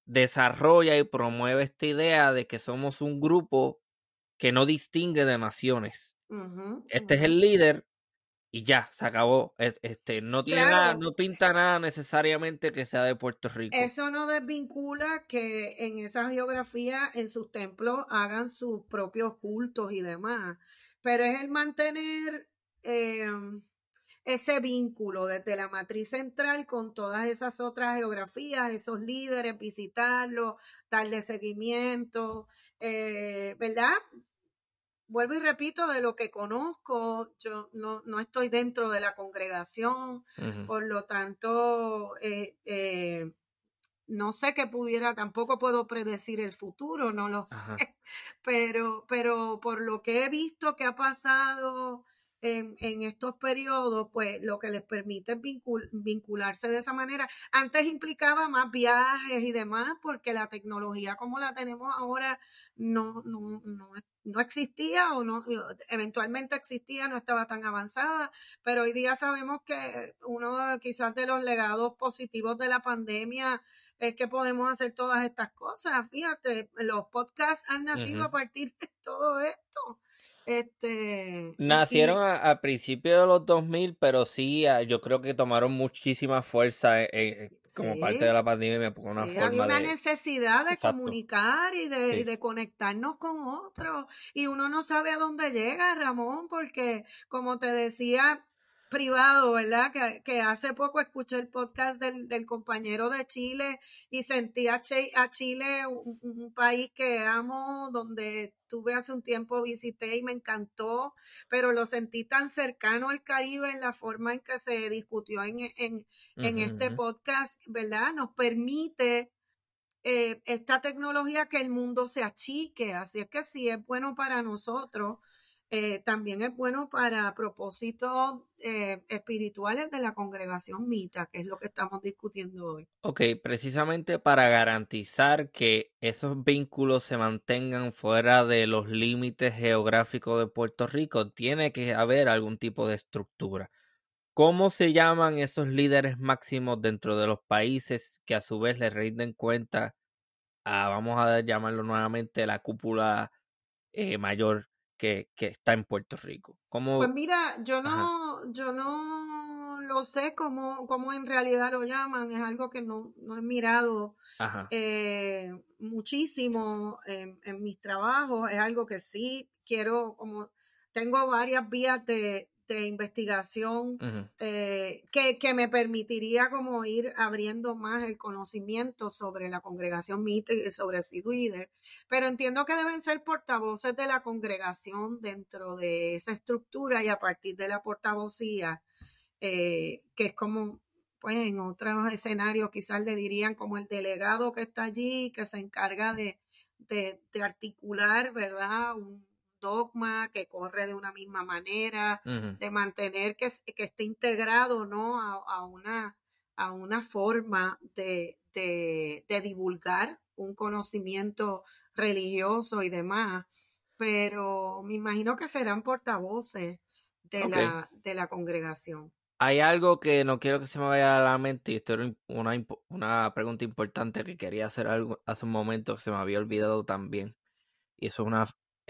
desarrolla y promueve esta idea de que somos un grupo que no distingue de naciones. Este es el líder y ya, se acabó. No tiene nada, no pinta nada necesariamente que sea de Puerto Rico. Eso no desvincula que en esa geografía, en sus templos, hagan sus propios cultos y demás. Pero es el mantener ese vínculo desde la matriz central con todas esas otras geografías, esos líderes, visitarlos, darle seguimiento, ¿verdad? Vuelvo y repito, de lo que conozco, yo no estoy dentro de la congregación, por lo tanto, no sé qué pudiera, tampoco puedo predecir el futuro, no lo sé, pero por lo que he visto que ha pasado en estos periodos, pues lo que les permite es vincularse de esa manera. Antes implicaba más viajes y demás, porque la tecnología como la tenemos ahora no existía, o no, eventualmente existía, no estaba tan avanzada, pero hoy día sabemos que uno quizás de los legados positivos de la pandemia es que podemos hacer todas estas cosas. Fíjate, los podcasts han nacido a partir de todo esto. Nacieron a principios de los 2000, pero sí, yo creo que tomaron muchísima fuerza como parte de la pandemia. Había una necesidad de comunicar y de conectarnos con otros. Y uno no sabe a dónde llega, Ramón, porque como te decía, privado, ¿verdad? Que hace poco escuché el podcast del compañero de Chile y sentí a Chile, un país que amo, donde estuve hace un tiempo, visité y me encantó, pero lo sentí tan cercano al Caribe en la forma en que se discutió en este podcast, ¿verdad? Nos permite esta tecnología que el mundo se achique, así es que sí es bueno para nosotros. También es bueno para propósitos espirituales de la congregación Mita, que es lo que estamos discutiendo hoy. Ok, precisamente para garantizar que esos vínculos se mantengan fuera de los límites geográficos de Puerto Rico, tiene que haber algún tipo de estructura. ¿Cómo se llaman esos líderes máximos dentro de los países que a su vez le rinden cuenta a, vamos a llamarlo nuevamente, la cúpula mayor? Que está en Puerto Rico. ¿Cómo? Pues mira, yo no lo sé cómo en realidad lo llaman, es algo que no he mirado muchísimo en mis trabajos, es algo que sí quiero, como tengo varias vías de investigación que me permitiría como ir abriendo más el conocimiento sobre la congregación Mita y sobre su líder, pero entiendo que deben ser portavoces de la congregación dentro de esa estructura y a partir de la portavocía, que es como, pues en otros escenarios quizás le dirían como el delegado que está allí, que se encarga de articular, ¿verdad?, un dogma que corre de una misma manera, de mantener que esté integrado, ¿no?, a una forma de divulgar un conocimiento religioso y demás, pero me imagino que serán portavoces de la congregación. Hay algo que no quiero que se me vaya a la mente, y esto era una pregunta importante que quería hacer hace un momento que se me había olvidado también, y eso es una...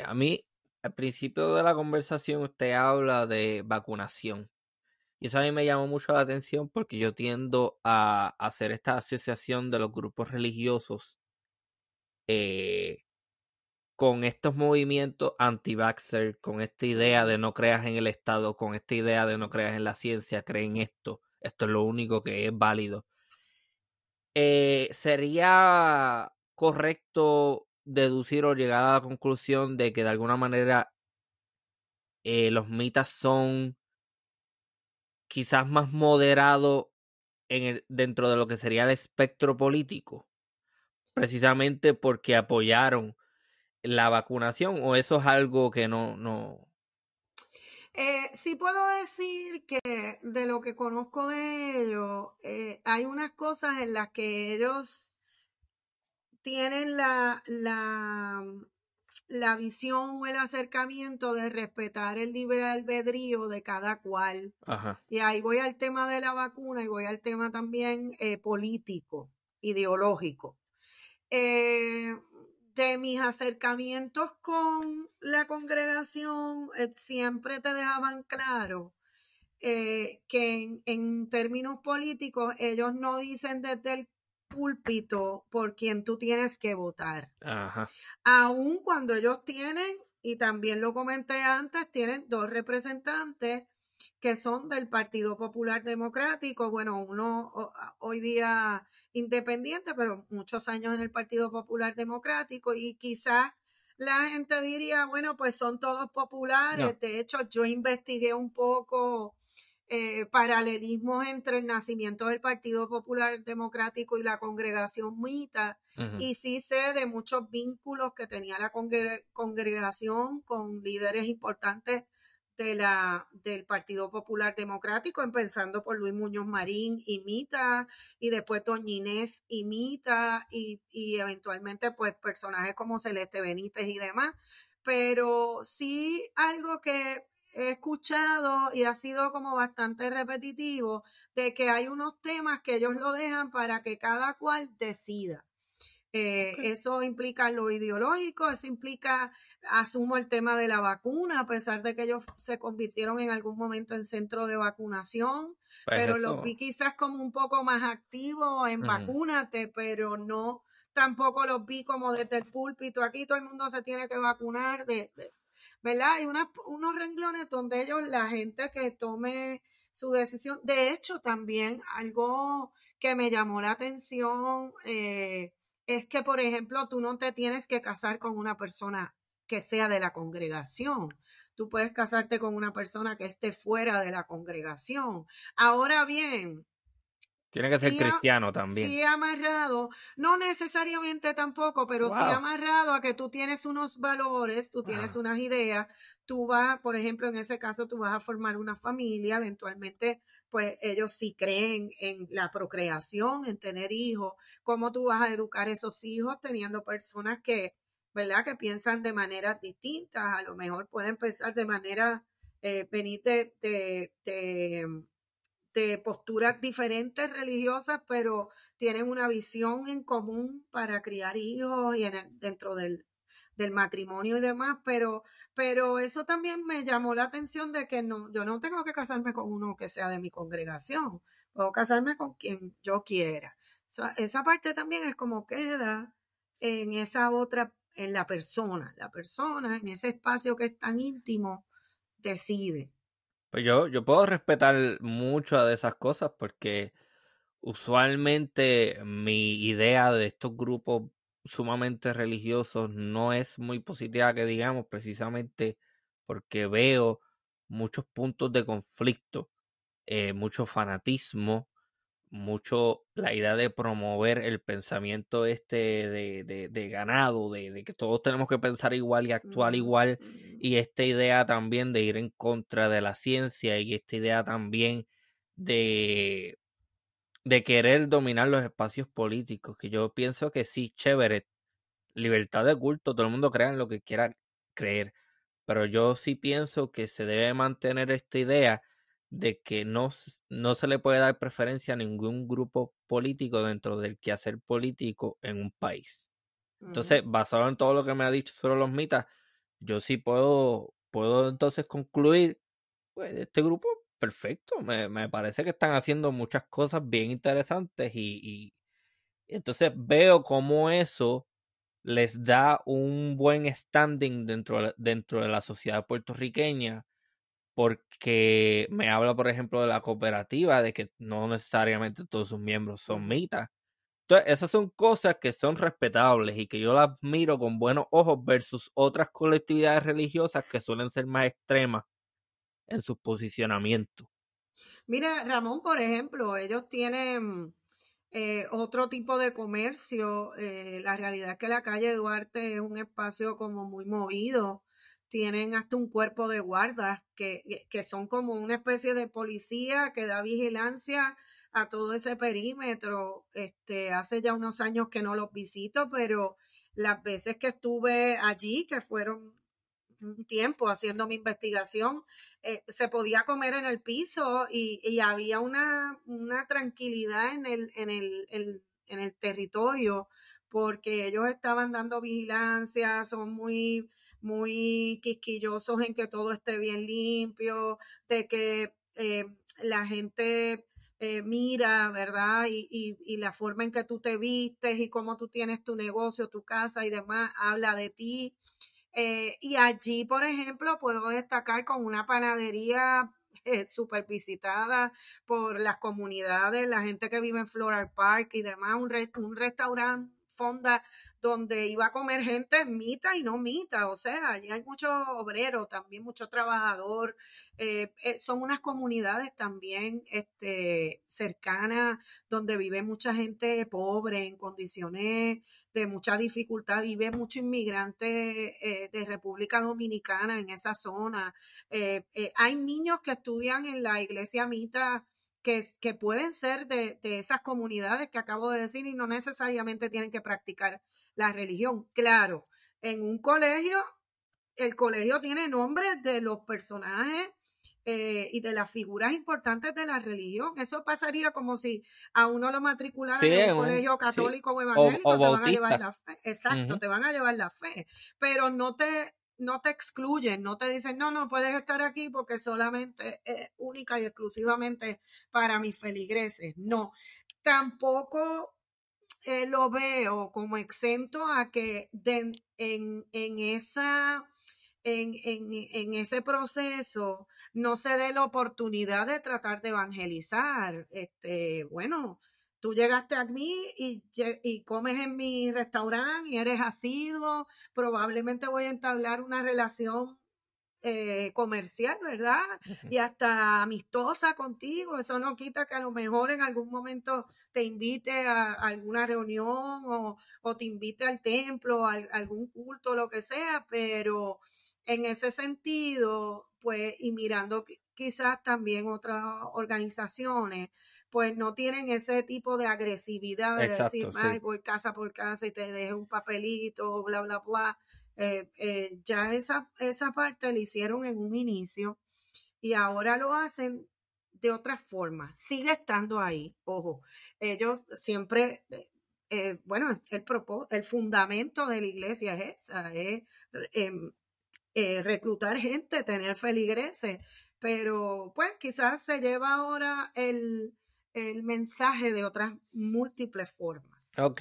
A mí, al principio de la conversación usted habla de vacunación Y eso a mí me llamó mucho la atención porque yo tiendo a hacer esta asociación de los grupos religiosos con estos movimientos anti-vaxxer, con esta idea de no creas en el Estado, con esta idea de no creas en la ciencia, creen esto, esto es lo único que es válido. ¿Sería correcto deducir o llegar a la conclusión de que de alguna manera los mitas son quizás más moderados dentro de lo que sería el espectro político, precisamente porque apoyaron la vacunación, o eso es algo que no? Sí puedo decir que de lo que conozco de ellos, hay unas cosas en las que ellos tienen la visión o el acercamiento de respetar el libre albedrío de cada cual. Ajá. Y ahí voy al tema de la vacuna y voy al tema también político, ideológico. De mis acercamientos con la congregación, siempre te dejaban claro que en términos políticos ellos no dicen desde el púlpito por quien tú tienes que votar. Ajá. Aun cuando ellos tienen, y también lo comenté antes, tienen dos representantes que son del Partido Popular Democrático, bueno, uno hoy día independiente, pero muchos años en el Partido Popular Democrático, y quizás la gente diría, bueno, pues son todos populares. No. De hecho, yo investigué un poco paralelismos entre el nacimiento del Partido Popular Democrático y la Congregación Mita, uh-huh. Y sí sé de muchos vínculos que tenía la congregación con líderes importantes del Partido Popular Democrático, empezando por Luis Muñoz Marín y Mita, y después Doña Inés y Mita, y eventualmente pues personajes como Celeste Benítez y demás. Pero sí, algo que he escuchado y ha sido como bastante repetitivo, de que hay unos temas que ellos lo dejan para que cada cual decida. Okay. Eso implica lo ideológico, eso implica, asumo, el tema de la vacuna, a pesar de que ellos se convirtieron en algún momento en centro de vacunación, pues pero eso. Los vi quizás como un poco más activos en vacúnate, pero no, tampoco los vi como desde el púlpito, aquí todo el mundo se tiene que vacunar, ¿verdad? Hay unos renglones donde ellos, la gente que tome su decisión, de hecho también algo que me llamó la atención, es que, por ejemplo, tú no te tienes que casar con una persona que sea de la congregación. Tú puedes casarte con una persona que esté fuera de la congregación. Ahora bien, tiene que ser cristiano también. Sí amarrado, no necesariamente tampoco, pero wow. Sí amarrado a que tú tienes unos valores, tú tienes unas ideas, tú vas, por ejemplo, en ese caso, tú vas a formar una familia, eventualmente, pues ellos sí creen en la procreación, en tener hijos, cómo tú vas a educar esos hijos teniendo personas que, ¿verdad?, que piensan de maneras distintas, a lo mejor pueden pensar de manera, venir de posturas diferentes religiosas, pero tienen una visión en común para criar hijos y dentro del matrimonio y demás, pero eso también me llamó la atención de que no, yo no tengo que casarme con uno que sea de mi congregación, puedo casarme con quien yo quiera. So, esa parte también es como queda en esa otra, en la persona, en ese espacio que es tan íntimo, decide. Pues yo puedo respetar muchas de esas cosas porque usualmente mi idea de estos grupos sumamente religiosos no es muy positiva que digamos, precisamente porque veo muchos puntos de conflicto, mucho fanatismo, mucho la idea de promover el pensamiento de ganado, de que todos tenemos que pensar igual y actuar igual, y esta idea también de ir en contra de la ciencia, y esta idea también de querer dominar los espacios políticos, que yo pienso que sí, chévere, libertad de culto, todo el mundo crea en lo que quiera creer, pero yo sí pienso que se debe mantener esta idea de que no se le puede dar preferencia a ningún grupo político dentro del quehacer político en un país. Entonces, basado en todo lo que me ha dicho sobre los mitas, yo sí puedo entonces concluir, pues, este grupo perfecto. Me parece que están haciendo muchas cosas bien interesantes y entonces veo cómo eso les da un buen standing dentro de la sociedad puertorriqueña, porque me habla, por ejemplo, de la cooperativa, de que no necesariamente todos sus miembros son mitas. Entonces, esas son cosas que son respetables y que yo las miro con buenos ojos versus otras colectividades religiosas que suelen ser más extremas en sus posicionamientos. Mira, Ramón, por ejemplo, ellos tienen otro tipo de comercio. La realidad es que la calle Duarte es un espacio como muy movido. Tienen hasta un cuerpo de guardas que son como una especie de policía que da vigilancia a todo ese perímetro. Hace ya unos años que no los visito, pero las veces que estuve allí, que fueron un tiempo haciendo mi investigación, se podía comer en el piso y había una tranquilidad en el territorio, porque ellos estaban dando vigilancia, son muy, muy quisquillosos en que todo esté bien limpio, de que la gente mira, ¿verdad? Y la forma en que tú te vistes y cómo tú tienes tu negocio, tu casa y demás, habla de ti. Y allí, por ejemplo, puedo destacar con una panadería súper visitada por las comunidades, la gente que vive en Floral Park y demás, un restaurante fonda donde iba a comer gente mita y no mita. O sea, allí hay muchos obreros también, mucho trabajador. Son unas comunidades también cercanas donde vive mucha gente pobre, en condiciones de mucha dificultad. Vive mucho inmigrante de República Dominicana en esa zona. Hay niños que estudian en la iglesia mita que pueden ser de esas comunidades que acabo de decir y no necesariamente tienen que practicar la religión. Claro, en un colegio, el colegio tiene nombres de los personajes y de las figuras importantes de la religión. Eso pasaría como si a uno lo matricularan en un colegio católico o evangélico, o te van a llevar la fe. Exacto, te van a llevar la fe, pero no te excluyen, no te dicen, no puedes estar aquí porque solamente es única y exclusivamente para mis feligreses. No, tampoco lo veo como exento a que en ese proceso no se dé la oportunidad de tratar de evangelizar. Bueno, tú llegaste a mí y comes en mi restaurante y eres asiduo, probablemente voy a entablar una relación comercial, ¿verdad? Y hasta amistosa contigo. Eso no quita que a lo mejor en algún momento te invite a alguna reunión o te invite al templo, a algún culto, lo que sea, pero en ese sentido, pues, y mirando quizás también otras organizaciones, pues no tienen ese tipo de agresividad de decir, ay, voy casa por casa y te dejo un papelito, bla, bla, bla. Ya esa parte la hicieron en un inicio y ahora lo hacen de otra forma. Sigue estando ahí, ojo. Ellos siempre, bueno, el fundamento de la iglesia es esa, reclutar gente, tener feligreses, pero pues quizás se lleva ahora el mensaje de otras múltiples formas. Ok,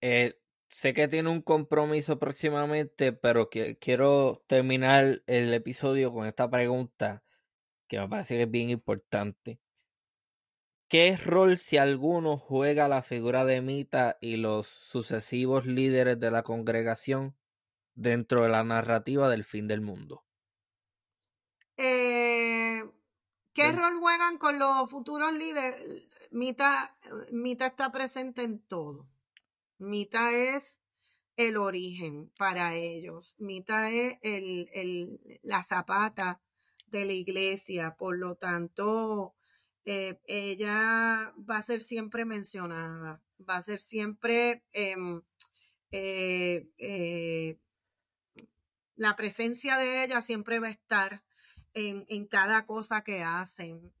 sé que tiene un compromiso próximamente, pero quiero terminar el episodio con esta pregunta que me parece que es bien importante. ¿Qué rol, si alguno, juega la figura de Mita y los sucesivos líderes de la congregación dentro de la narrativa del fin del mundo? ¿Qué rol juegan con los futuros líderes? Mita está presente en todo. Mita es el origen para ellos. Mita es la zapata de la iglesia. Por lo tanto, ella va a ser siempre mencionada. Va a ser siempre la presencia de ella siempre va a estar en cada cosa que hacen,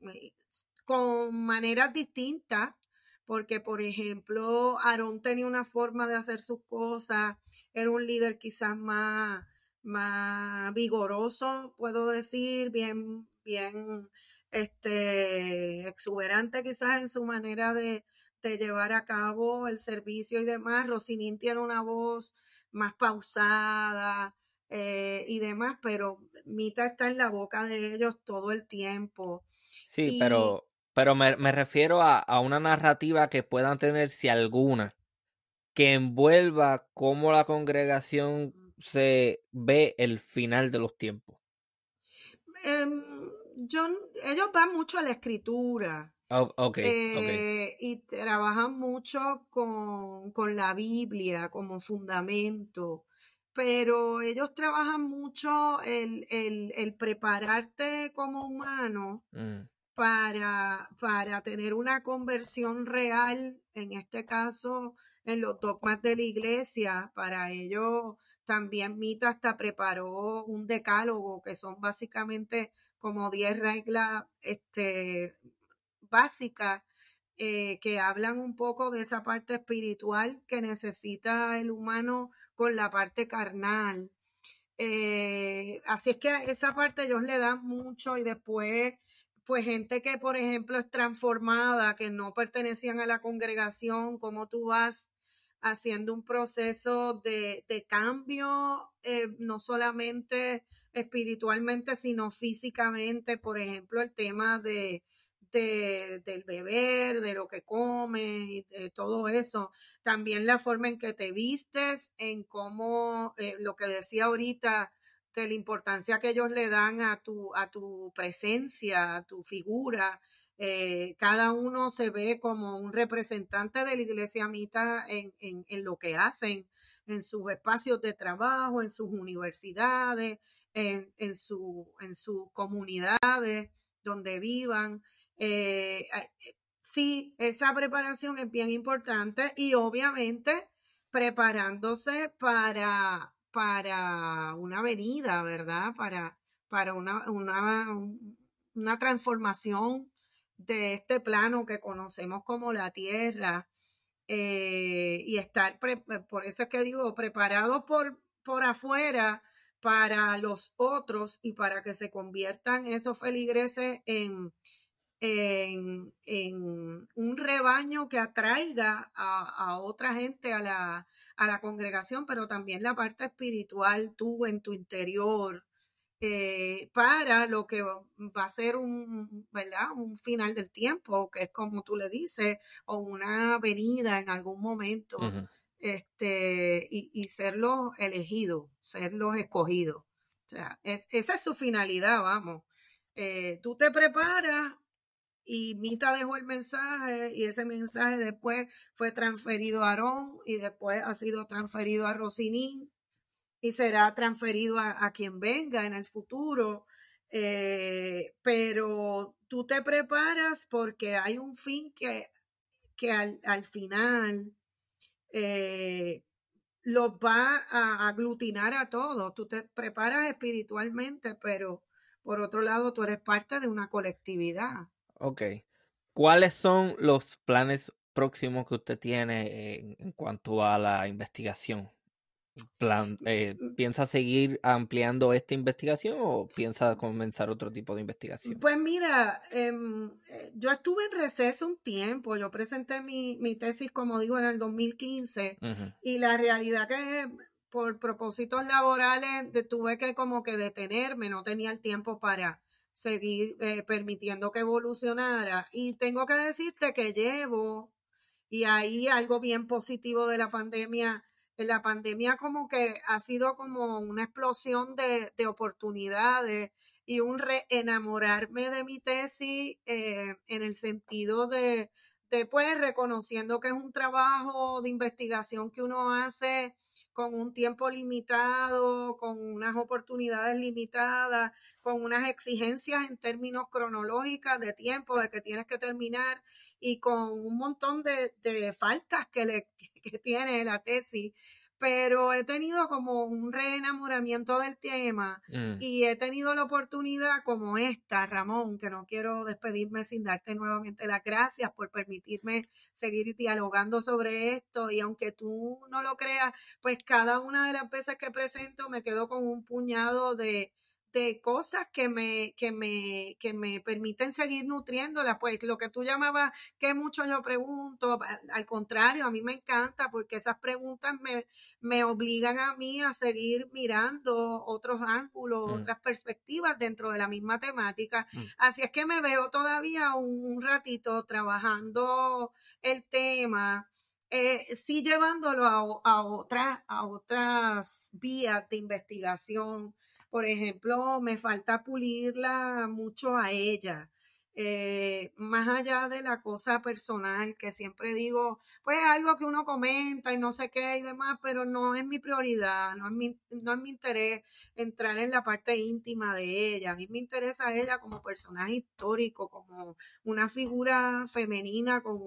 con maneras distintas, porque por ejemplo Aarón tenía una forma de hacer sus cosas, era un líder quizás más vigoroso, puedo decir, bien exuberante quizás en su manera de llevar a cabo el servicio y demás. Rosinín tiene una voz más pausada y demás, pero Mita está en la boca de ellos todo el tiempo. Sí, y... pero me refiero a una narrativa que puedan tener, si alguna, que envuelva cómo la congregación se ve el final de los tiempos. Ellos van mucho a la escritura. Oh, okay. Y trabajan mucho con la Biblia como fundamento, pero ellos trabajan mucho el prepararte como humano para tener una conversión real, en este caso en los dogmas de la iglesia. Para ellos también Mita hasta preparó un decálogo, que son básicamente como 10 reglas básicas que hablan un poco de esa parte espiritual que necesita el humano con la parte carnal. Así es que a esa parte ellos le dan mucho. Y después, pues gente que, por ejemplo, es transformada, que no pertenecían a la congregación, cómo tú vas haciendo un proceso de cambio, no solamente espiritualmente, sino físicamente. Por ejemplo, el tema del beber, de lo que comes y de todo eso. También la forma en que te vistes, en cómo, lo que decía ahorita, de la importancia que ellos le dan a tu presencia, a tu figura. Cada uno se ve como un representante de la iglesia mita en lo que hacen, en sus espacios de trabajo, en sus universidades, en sus comunidades donde vivan. Sí, esa preparación es bien importante, y obviamente preparándose para una venida, ¿verdad? Para una transformación de este plano que conocemos como la tierra, y estar, por eso es que digo, preparado por afuera para los otros, y para que se conviertan esos feligreses en un rebaño que atraiga a otra gente a la congregación, pero también la parte espiritual, tú en tu interior, para lo que va a ser un final del tiempo, que es como tú le dices, o una venida en algún momento, uh-huh. Y ser los elegidos, ser los escogidos. O sea, esa es su finalidad, vamos. Tú te preparas, y Mita dejó el mensaje, y ese mensaje después fue transferido a Aarón, y después ha sido transferido a Rosinín, y será transferido a quien venga en el futuro. Pero tú te preparas porque hay un fin que al final los va a aglutinar a todos. Tú te preparas espiritualmente, pero por otro lado tú eres parte de una colectividad. Ok. ¿Cuáles son los planes próximos que usted tiene en cuanto a la investigación? ¿Piensa seguir ampliando esta investigación o piensa comenzar otro tipo de investigación? Pues mira, yo estuve en receso un tiempo. Yo presenté mi tesis, como digo, en el 2015, uh-huh. y la realidad que por propósitos laborales tuve que como que detenerme. No tenía el tiempo para seguir permitiendo que evolucionara. Y tengo que decirte que llevo, y ahí algo bien positivo de la pandemia como que ha sido como una explosión de oportunidades, y un reenamorarme de mi tesis, en el sentido de pues reconociendo que es un trabajo de investigación que uno hace con un tiempo limitado, con unas oportunidades limitadas, con unas exigencias en términos cronológicos de tiempo, de que tienes que terminar, y con un montón de faltas que tiene la tesis. Pero he tenido como un reenamoramiento del tema, y he tenido la oportunidad como esta, Ramón, que no quiero despedirme sin darte nuevamente las gracias por permitirme seguir dialogando sobre esto. Y aunque tú no lo creas, pues cada una de las veces que presento me quedo con un puñado de de cosas que me permiten seguir nutriéndolas, pues lo que tú llamabas que mucho yo pregunto, al contrario, a mí me encanta porque esas preguntas me obligan a mí a seguir mirando otros ángulos, otras perspectivas dentro de la misma temática, así es que me veo todavía un ratito trabajando el tema. Sí llevándolo a otras vías de investigación. Por ejemplo, me falta pulirla mucho a ella. Más allá de la cosa personal, que siempre digo, pues algo que uno comenta y no sé qué y demás, pero no es mi prioridad, no es mi interés entrar en la parte íntima de ella. A mí me interesa ella como personaje histórico, como una figura femenina, con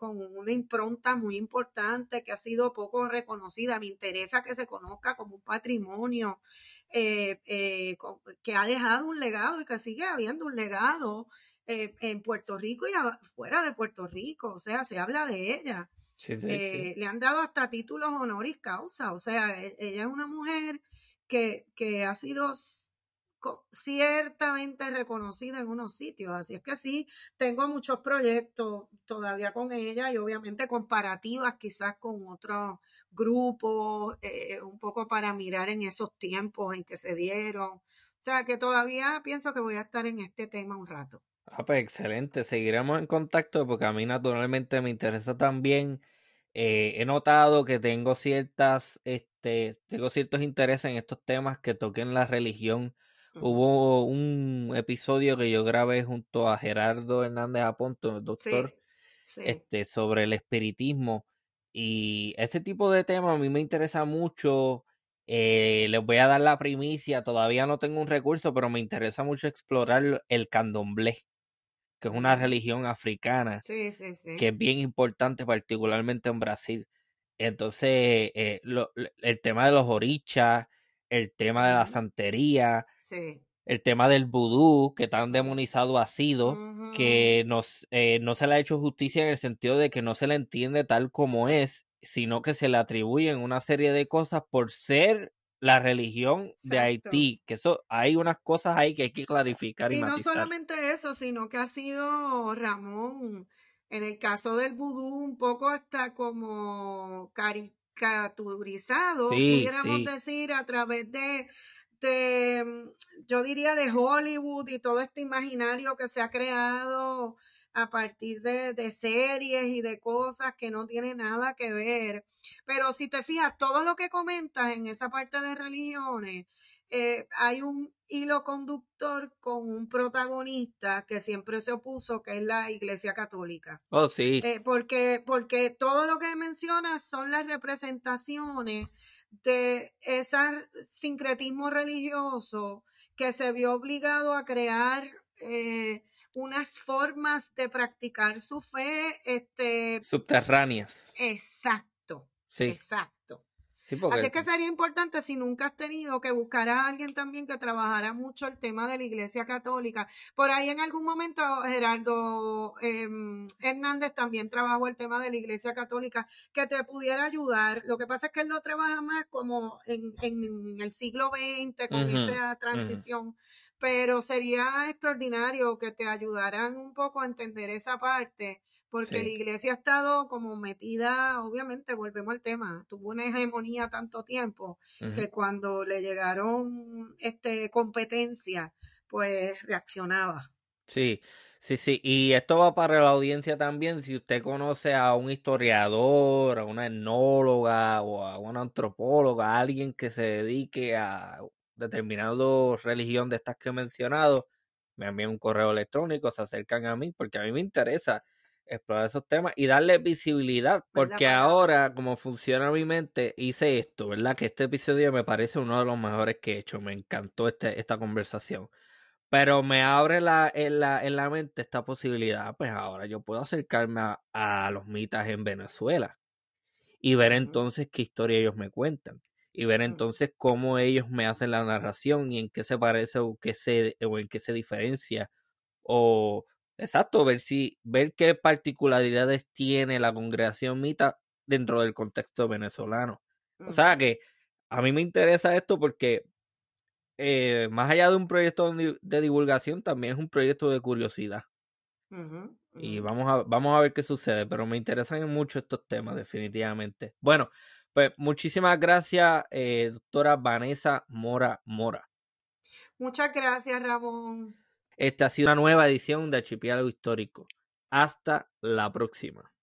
una impronta muy importante que ha sido poco reconocida. Me interesa que se conozca como un patrimonio que ha dejado un legado y que sigue habiendo un legado en Puerto Rico y fuera de Puerto Rico. O sea, se habla de ella. Sí. Le han dado hasta títulos honoris causa. O sea, ella es una mujer que ha sido ciertamente reconocida en unos sitios, así es que sí, tengo muchos proyectos todavía con ella y obviamente comparativas quizás con otros grupos, un poco para mirar en esos tiempos en que se dieron, o sea que todavía pienso que voy a estar en este tema un rato. Ah, pues excelente, seguiremos en contacto porque a mí naturalmente me interesa también. He notado que tengo ciertos intereses en estos temas que toquen la religión. Hubo un episodio que yo grabé junto a Gerardo Hernández Aponto, el doctor, sí. Sobre el espiritismo. Y este tipo de temas a mí me interesa mucho. Les voy a dar la primicia. Todavía no tengo un recurso, pero me interesa mucho explorar el candomblé, que es una religión africana, sí. que es bien importante, particularmente en Brasil. Entonces, el tema de los orichas, el tema de la santería, el tema del vudú, que tan demonizado ha sido, que no se le ha hecho justicia en el sentido de que no se le entiende tal como es, sino que se le atribuyen una serie de cosas por ser la religión de Haití, que eso hay unas cosas ahí que hay que clarificar y matizar. No solamente eso, sino que ha sido, Ramón, en el caso del vudú, un poco hasta como caricaturizado, pudiéramos decir, a través de, yo diría, de Hollywood y todo este imaginario que se ha creado a partir de series y de cosas que no tienen nada que ver. Pero si te fijas, todo lo que comentas en esa parte de religiones, hay un hilo conductor con un protagonista que siempre se opuso, que es la Iglesia Católica. Oh, sí. Porque todo lo que mencionas son las representaciones de ese sincretismo religioso que se vio obligado a crear unas formas de practicar su fe. Subterráneas. Exacto. Sí. Exacto. Sí, porque... Así que sería importante, si nunca has tenido, que buscar a alguien también que trabajara mucho el tema de la Iglesia Católica. Por ahí en algún momento Gerardo Hernández también trabajó el tema de la Iglesia Católica, que te pudiera ayudar. Lo que pasa es que él no trabaja más como en el siglo XX con esa transición, pero sería extraordinario que te ayudaran un poco a entender esa parte. Porque la iglesia ha estado como metida, obviamente, volvemos al tema, tuvo una hegemonía tanto tiempo que cuando le llegaron competencia, pues reaccionaba. Sí. Y esto va para la audiencia también. Si usted conoce a un historiador, a una etnóloga o a una antropóloga, a alguien que se dedique a determinada religión de estas que he mencionado, me envían un correo electrónico, se acercan a mí, porque a mí me interesa explorar esos temas y darle visibilidad, porque ahora, como funciona mi mente, hice esto, ¿verdad? Que este episodio me parece uno de los mejores que he hecho, me encantó esta conversación, pero me abre en la mente esta posibilidad, pues ahora yo puedo acercarme a los mitas en Venezuela y ver entonces qué historia ellos me cuentan y ver entonces cómo ellos me hacen la narración y en qué se parece o en qué se diferencia o... Exacto, ver qué particularidades tiene la congregación Mita dentro del contexto venezolano. O sea que a mí me interesa esto porque más allá de un proyecto de divulgación, también es un proyecto de curiosidad. Uh-huh. Y vamos a ver qué sucede, pero me interesan mucho estos temas, definitivamente. Bueno, pues muchísimas gracias, doctora Vanessa Mora Mora. Muchas gracias, Ramón. Esta ha sido una nueva edición de Archipiélago Histórico. Hasta la próxima.